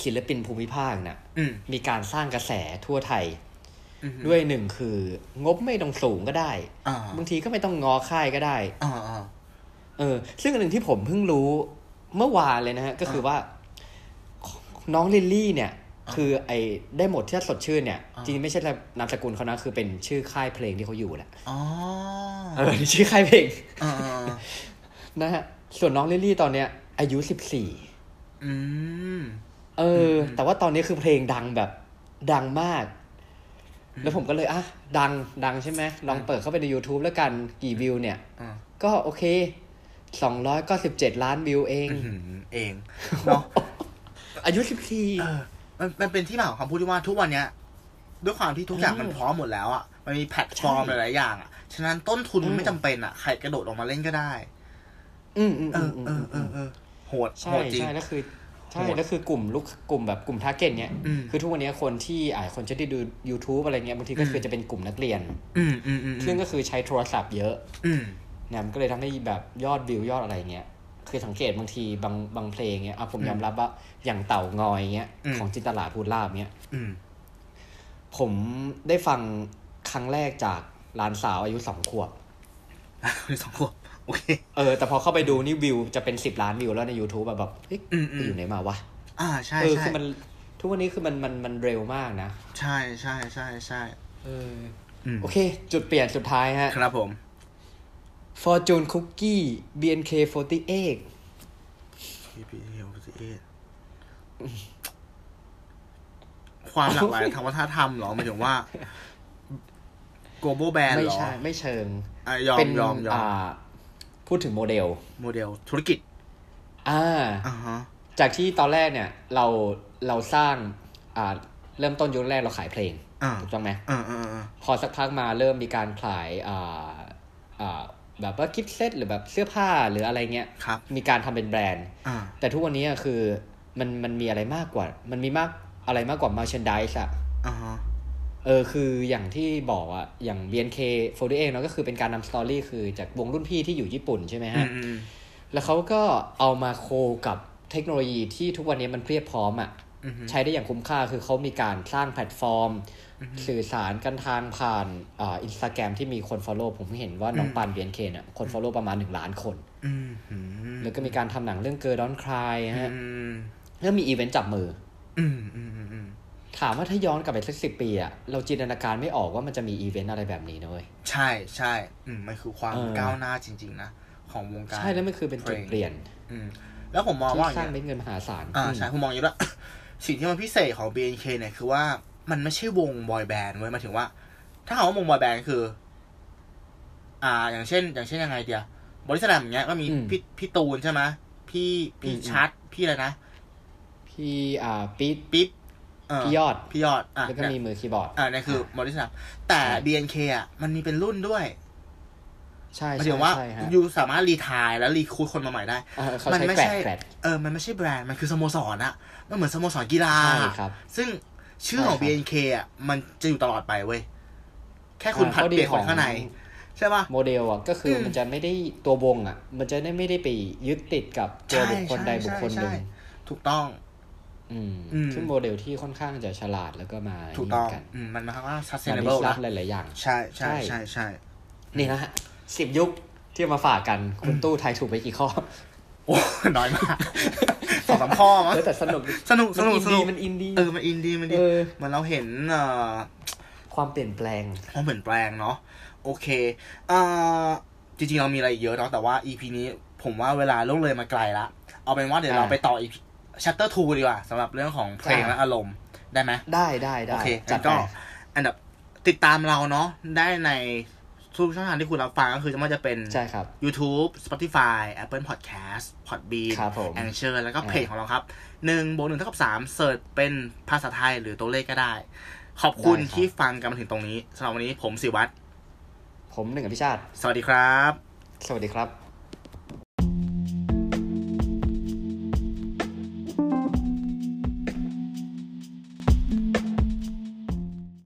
ศิลปินภูมิภาคน่ะมีการสร้างกระแสทั่วไทยด้วยหนึ่งคืองบไม่ต้องสูงก็ได้บางทีก็ไม่ต้องงอค่ายก็ได้เออซึ่งอันหนึ่งที่ผมเพิ่งรู้เมื่อวานเลยนะฮะก็คือว่าน้องลิลลี่เนี่ยคือไอ้ได้หมดที่สดชื่นเนี่ยจริงไม่ใช่นามสกุลเขานะคือเป็นชื่อค่ายเพลงที่เขาอยู่แหละอ๋อเออชื่อค่ายเพลงอ่านะฮะส่วนน้องลิลลี่ตอนเนี้ยอายุสิบสี่อืมเออแต่ว่าตอนนี้คือเพลงดังแบบดังมากแล้วผมก็เลยอ่ะดังดังใช่มั้ยลองเปิดเข้าไปใน YouTube แล้วกันกี่วิวเนี่ยก็โอเคสองร้อยเก้าสิบเจ็ดล้านวิวเองเองเนาะอายุสิบสี่เออมันมันเป็นที่มาของคำพูดที่ว่าทุกวันเนี้ยด้วยความที่ทุกอย่างมันพร้อมหมดแล้วอ่ะมันมีแพลตฟอร์มหลายๆอย่างอ่ะฉะนั้นต้นทุนมันไม่จำเป็นอ่ะใครกระโดดออกมาเล่นก็ได้อืมเออเออเออเออโหดโหดจริงใช่แล้วคือใช่แล้วคือกลุ่มลูกกลุ่มแบบกลุ่มทาร์เก็ตเนี้ยคือทุกวันเนี้ยคนที่อ่าคนจะได้ดู YouTube อะไรเงี้ยบางทีก็คือจะเป็นกลุ่มนักเรียนอืมอืมอืมซึ่งก็คือใช้โทรศัพท์เยอะอืมเนี่ยมันก็เลยทำให้แบบยอดวิวยอดอะไรเงี้ยคือสังเกตบางทีบางบางเพลงเงี้ยอ่ะผมยอมรับว่าอย่างเต่างอยเงี้ยของจินตลาภูลาภเงี้ยผมได้ฟังครั้งแรกจากหลานสาวอายุสองขวบอายุสองขวบโอเคเออแต่พอเข้าไปดูนี่วิวจะเป็นสิบล้านวิวแล้วใน YouTube แบบเฮ้ยอยู่ไหนมาวะอ่าใช่ๆเออคือมันทุกวันนี้คือมันมันมันเร็วมากนะใช่ๆๆๆเออโอเคจุดเปลี่ยนสุดท้ายฮะครับผมFortune Cookie บี เอ็น เค สี่สิบแปด บี เอ็น เค สี่สิบแปด ความหลากหลายทางวัฒนธรรมเหรอหมายถึงว่า Global Brand เหรอไม่ใช่ไม่เชิงเป็นอ่าพูดถึงโมเดลโมเดลธุรกิจอ่าอ่าฮะจากที่ตอนแรกเนี่ยเราเราสร้างอ่าเริ่มต้นยุคแรกเราขายเพลงถูกต้องไหมอ่าๆพอสักพักมาเริ่มมีการขายอ่าแบบว่ากิฟต์เซตหรือแบบเสื้อผ้าหรืออะไรเงี้ยมีการทำเป็นแบรนด์แต่ทุกวันนี้คือมันมันมีอะไรมากกว่ามันมีมากอะไรมากกว่า merchandise อ่ะเออคืออย่างที่บอกอ่ะอย่าง บี เอ็น เค สี่สิบแปด เนาะก็คือเป็นการนำสตอรี่คือจากวงรุ่นพี่ที่อยู่ญี่ปุ่นใช่ไหมฮะแล้วเขาก็เอามาโคกับเทคโนโลยีที่ทุกวันนี้มันเพียบพร้อมอ่ะใช้ได้อย่างคุ้มค่าคือเขามีการสร้างแพลตฟอร์มสื่อสารกันทางผ่านอ่า Instagram ที่มีคน follow ผมเห็นว่าน้องปาน บี เอ็น เค เนี่ยคน follow ประมาณหนึ่งล้านคนอือหือแล้วก็มีการทำหนังเรื่อง Girl Don't Cry ฮะแล้วมีอีเวนต์จับมืออือ ถามว่าถ้าย้อนกลับไปสักสิบปีอะเราจินตนาการไม่ออกว่ามันจะมีอีเวนต์อะไรแบบนี้นะเว้ยใช่ใช่อืมมันคือความก้าวหน้าจริงๆนะของวงการใช่แล้วมันคือเป็นจุดเปลี่ยนอืมแล้วผมมองว่าสร้างเม็ดเงินมหาศาลอ่าใช่ผมมองอยู่แล้วสิ่งที่มันพิเศษของ บี เอ็น เค เนี่ยคือว่ามันไม่ใช่วงบอยแบนด์เว้ยมาถึงว่าถ้าเขาว่าวงบอยแบนด์คืออ่าอย่างเช่นอย่างเช่นยังไงเดียวบริษัทอะไรอย่างเงี้ยก็มีพี่พี่ตูนใช่ไหมพี่พี่ชัดพี่อะไรนะพี่อ่าปิ๊ดปิ๊ดพี่ยอดพี่ยอดอ่ะแล้วก็มีมือคีย์บอร์ดอ่านั่นคือบริษัทแต่ บี เอ็น เค อ่ะมันมีเป็นรุ่นด้วยใช่ๆถึงว่ายูสามารถรีไทร์แล้วรีครูทคนมาใหม่ได้มันไม่ใช่เออมันไม่ใช่แบรนด์มันคือสโมสรอะมันเหมือนสโมสรกีฬาซึ่งชื่อของ บี เอ็น เค อ่ะมันจะอยู่ตลอดไปเว้ยแค่คุณผัดเปลี่ยนของข้างในใช่ป่ะโมเดลอ่ะก็คือมันจะไม่ได้ตัววงอ่ะมันจะไม่ได้ไปยึดติดกับตัวบุคคลใดบุคคลหนึ่งถูกต้องอืมซึ่งโมเดลที่ค่อนข้างจะฉลาดแล้วก็มาถูกต้องอืมมันมาว่า sustainable นะหลายๆอย่างใช่ใช่ใช่ใช่นี่นะฮะสิบยุคที่มาฝากกันคุณตู้ทายถูกไปกี่ข้อโอ้น้อยมากสองสามข้อมั้งแต่สนุกสนุกสนุกสนุกมันอินดี้เออมันอินดี้มันดีมันเราเห็นเอ่อความเปลี่ยนแปลงความเปลี่ยนแปลงเนาะโอเคเอ่อจริงๆเรามีอะไรเยอะเนาะแต่ว่า อี พี นี้ผมว่าเวลาล่วงเลยมาไกลละเอาเป็นว่าเดี๋ยวเราไปต่ออีก chapter ทูดีกว่าสำหรับเรื่องของเพลงและอารมณ์ได้ไหมได้ได้ได้โอเคจัดก็อันดับติดตามเราเนาะได้ในทุกช่องทางที่คุณรับฟังก็คือจะมันจะเป็น YouTube Spotify Apple Podcast Podbean Anchor แล้วก็เพจของเราครับหนึ่งบวกหนึ่งเท่ากับสามเสิร์ชเป็นภาษาไทยหรือตัวเลขก็ได้ขอบคุณที่ฟังกันมาถึงตรงนี้สำหรับวันนี้ผมศิวัตรผมหนึ่งอภิชาติสวัสดีครับสวัสดีครับ